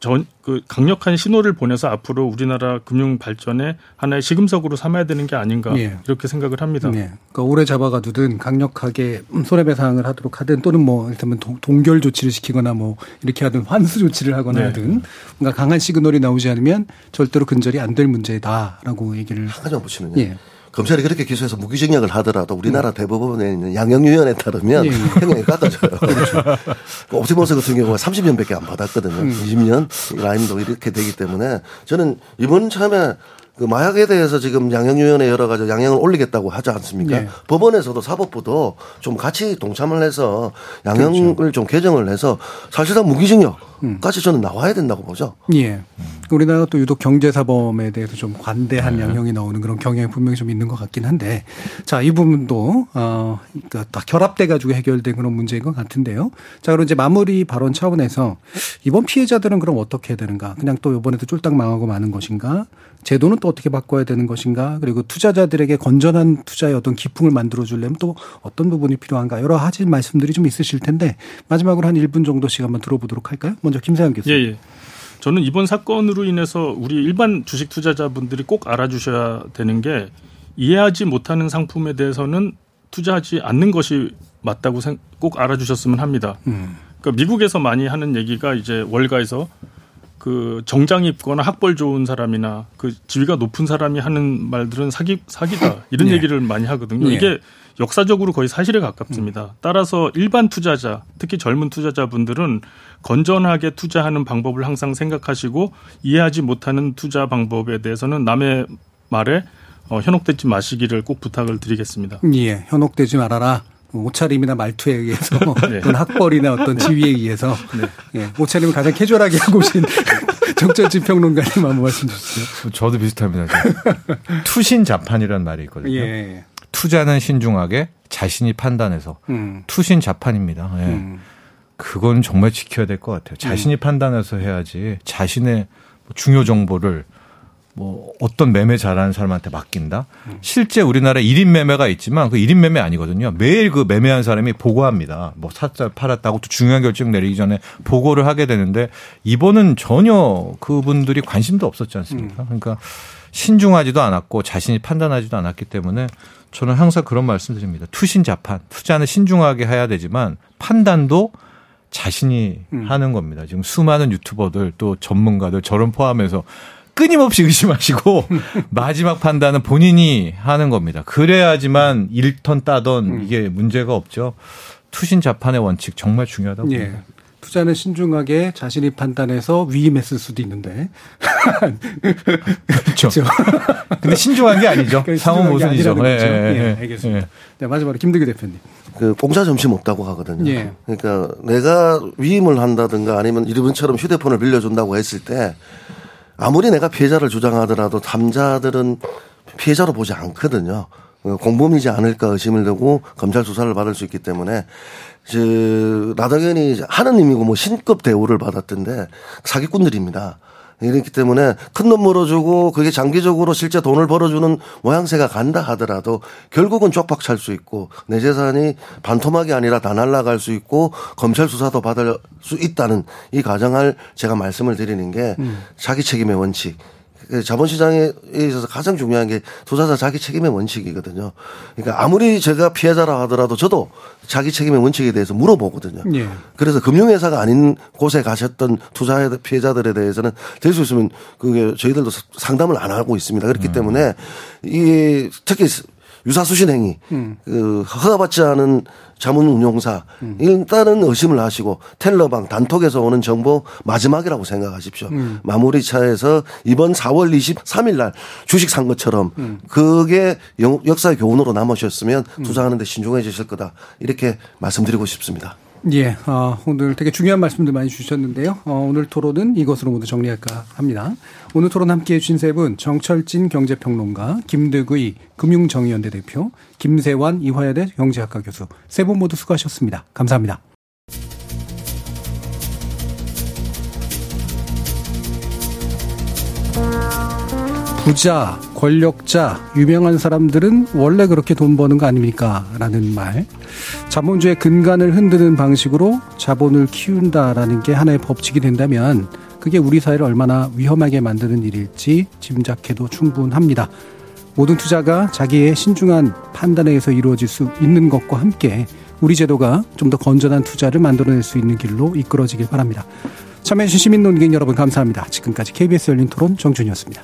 전, 그 강력한 신호를 보내서 앞으로 우리나라 금융 발전에 하나의 시금석으로 삼아야 되는 게 아닌가 예. 이렇게 생각을 합니다. 예. 그러니까 오래 잡아가두든 강력하게 손해배상을 하도록 하든 또는 뭐 일단 동결 조치를 시키거나 뭐 이렇게 하든 환수 조치를 하거나 네. 하든 뭔가 강한 시그널이 나오지 않으면 절대로 근절이 안 될 문제다라고 얘기를 한 가지 보시면요. 예. 검찰이 그렇게 기소해서 무기징역을 하더라도 우리나라 음. 대법원에 있는 양형유연에 따르면 예. 형량이 깎아져요. 그렇죠. 옵티머스 같은 경우가 삼십 년밖에 안 받았거든요. 음. 이십 년 라임도 이렇게 되기 때문에 저는 이번 참에 그 마약에 대해서 지금 양형유연에 여러 가지 양형을 올리겠다고 하지 않습니까? 예. 법원에서도 사법부도 좀 같이 동참을 해서 양형을 그렇죠. 좀 개정을 해서 사실상 무기징역 까지 저는 나와야 된다고 보죠. 예. 우리나라가 또 유독 경제사범에 대해서 좀 관대한 네. 양형이 나오는 그런 경향이 분명히 좀 있는 것 같긴 한데, 자, 이 부분도 어, 그러니까 다 결합돼가지고 해결된 그런 문제인 것 같은데요. 자, 그럼 이제 마무리 발언 차원에서 이번 피해자들은 그럼 어떻게 해야 되는가? 그냥 또 이번에도 쫄딱 망하고 마는 것인가? 제도는 또 어떻게 바꿔야 되는 것인가? 그리고 투자자들에게 건전한 투자의 어떤 기풍을 만들어주려면 또 어떤 부분이 필요한가? 여러 가지 말씀들이 좀 있으실 텐데 마지막으로 한 일 분 정도씩 한번 들어보도록 할까요? 먼저 김세완 교수님. 예, 예. 저는 이번 사건으로 인해서 우리 일반 주식 투자자분들이 꼭 알아주셔야 되는 게 이해하지 못하는 상품에 대해서는 투자하지 않는 것이 맞다고 꼭 알아주셨으면 합니다. 음. 그러니까 미국에서 많이 하는 얘기가 이제 월가에서 그 정장 입거나 학벌 좋은 사람이나 그 지위가 높은 사람이 하는 말들은 사기, 사기다 이런 네. 얘기를 많이 하거든요. 네. 이게 역사적으로 거의 사실에 가깝습니다. 따라서 일반 투자자, 특히 젊은 투자자분들은 건전하게 투자하는 방법을 항상 생각하시고 이해하지 못하는 투자 방법에 대해서는 남의 말에 현혹되지 마시기를 꼭 부탁을 드리겠습니다. 예, 현혹되지 말아라. 옷차림이나 말투에 의해서 네. 또는 학벌이나 어떤 지위에 의해서 네. 예, 옷차림을 가장 캐주얼하게 하고 오신 정철진 평론가님 한번 말씀 주시죠. 저도 비슷합니다. 투신자판이라는 말이 있거든요. 예. 투자는 신중하게 자신이 판단해서 음. 투신 자판입니다. 예. 음. 그건 정말 지켜야 될 것 같아요. 자신이 음. 판단해서 해야지 자신의 중요 정보를 뭐 어떤 매매 잘하는 사람한테 맡긴다. 음. 실제 우리나라 일 인 매매가 있지만 그 일 인 매매 아니거든요. 매일 그 매매한 사람이 보고합니다. 뭐 샀다 팔았다고 또 중요한 결정 내리기 전에 보고를 하게 되는데 이번은 전혀 그분들이 관심도 없었지 않습니까? 음. 그러니까 신중하지도 않았고 자신이 판단하지도 않았기 때문에 저는 항상 그런 말씀드립니다. 투신자판, 투자는 신중하게 해야 되지만 판단도 자신이 음. 하는 겁니다. 지금 수많은 유튜버들 또 전문가들 저를 포함해서 끊임없이 의심하시고 마지막 판단은 본인이 하는 겁니다. 그래야지만 일턴 따던 음. 이게 문제가 없죠. 투신자판의 원칙 정말 중요하다고 예. 봅니다. 투자는 신중하게 자신이 판단해서 위임했을 수도 있는데. 그렇죠. 근데 신중한 게 아니죠. 상호 모순이죠. 예, 예, 예, 알겠습니다. 예. 네, 마지막으로 김득의 대표님. 그 공짜 점심 없다고 하거든요. 예. 그러니까 내가 위임을 한다든가 아니면 이분처럼 휴대폰을 빌려준다고 했을 때 아무리 내가 피해자를 주장하더라도 담자들은 피해자로 보지 않거든요. 공범이지 않을까 의심을 두고 검찰 수사를 받을 수 있기 때문에 그 라덕연이 하느님이고 뭐 신급 대우를 받았던데 사기꾼들입니다. 이렇기 때문에 큰 돈 물어주고 그게 장기적으로 실제 돈을 벌어주는 모양새가 간다 하더라도 결국은 쪽박 찰 수 있고 내 재산이 반토막이 아니라 다 날아갈 수 있고 검찰 수사도 받을 수 있다는 이 가정을 제가 말씀을 드리는 게 음. 자기 책임의 원칙. 자본시장에 있어서 가장 중요한 게 투자자 자기 책임의 원칙이거든요. 그러니까 아무리 제가 피해자라 하더라도 저도 자기 책임의 원칙에 대해서 물어보거든요. 예. 그래서 금융회사가 아닌 곳에 가셨던 투자 피해자들에 대해서는 될 수 있으면 그게 저희들도 상담을 안 하고 있습니다. 그렇기 음. 때문에 이 특히 유사수신행위, 음. 그 허가받지 않은 자문운용사 음. 일단은 의심을 하시고 텔러방 단톡에서 오는 정보 마지막이라고 생각하십시오. 음. 마무리차에서 이번 사월 이십삼일 날 주식 산 것처럼 음. 그게 역사의 교훈으로 남으셨으면 투자하는 데 신중해지실 거다. 이렇게 말씀드리고 싶습니다. 예, 어, 오늘 되게 중요한 말씀들 많이 주셨는데요. 어, 오늘 토론은 이것으로 모두 정리할까 합니다. 오늘 토론 함께해 주신 세 분 정철진 경제평론가, 김득의 금융정의연대 대표, 김세완 이화여대 경제학과 교수 세 분 모두 수고하셨습니다. 감사합니다. 부자, 권력자, 유명한 사람들은 원래 그렇게 돈 버는 거 아닙니까? 라는 말. 자본주의의 근간을 흔드는 방식으로 자본을 키운다라는 게 하나의 법칙이 된다면 그게 우리 사회를 얼마나 위험하게 만드는 일일지 짐작해도 충분합니다. 모든 투자가 자기의 신중한 판단에 의해서 이루어질 수 있는 것과 함께 우리 제도가 좀 더 건전한 투자를 만들어낼 수 있는 길로 이끌어지길 바랍니다. 참여해주신 시민논객 여러분 감사합니다. 지금까지 케이비에스 열린토론 정준이었습니다.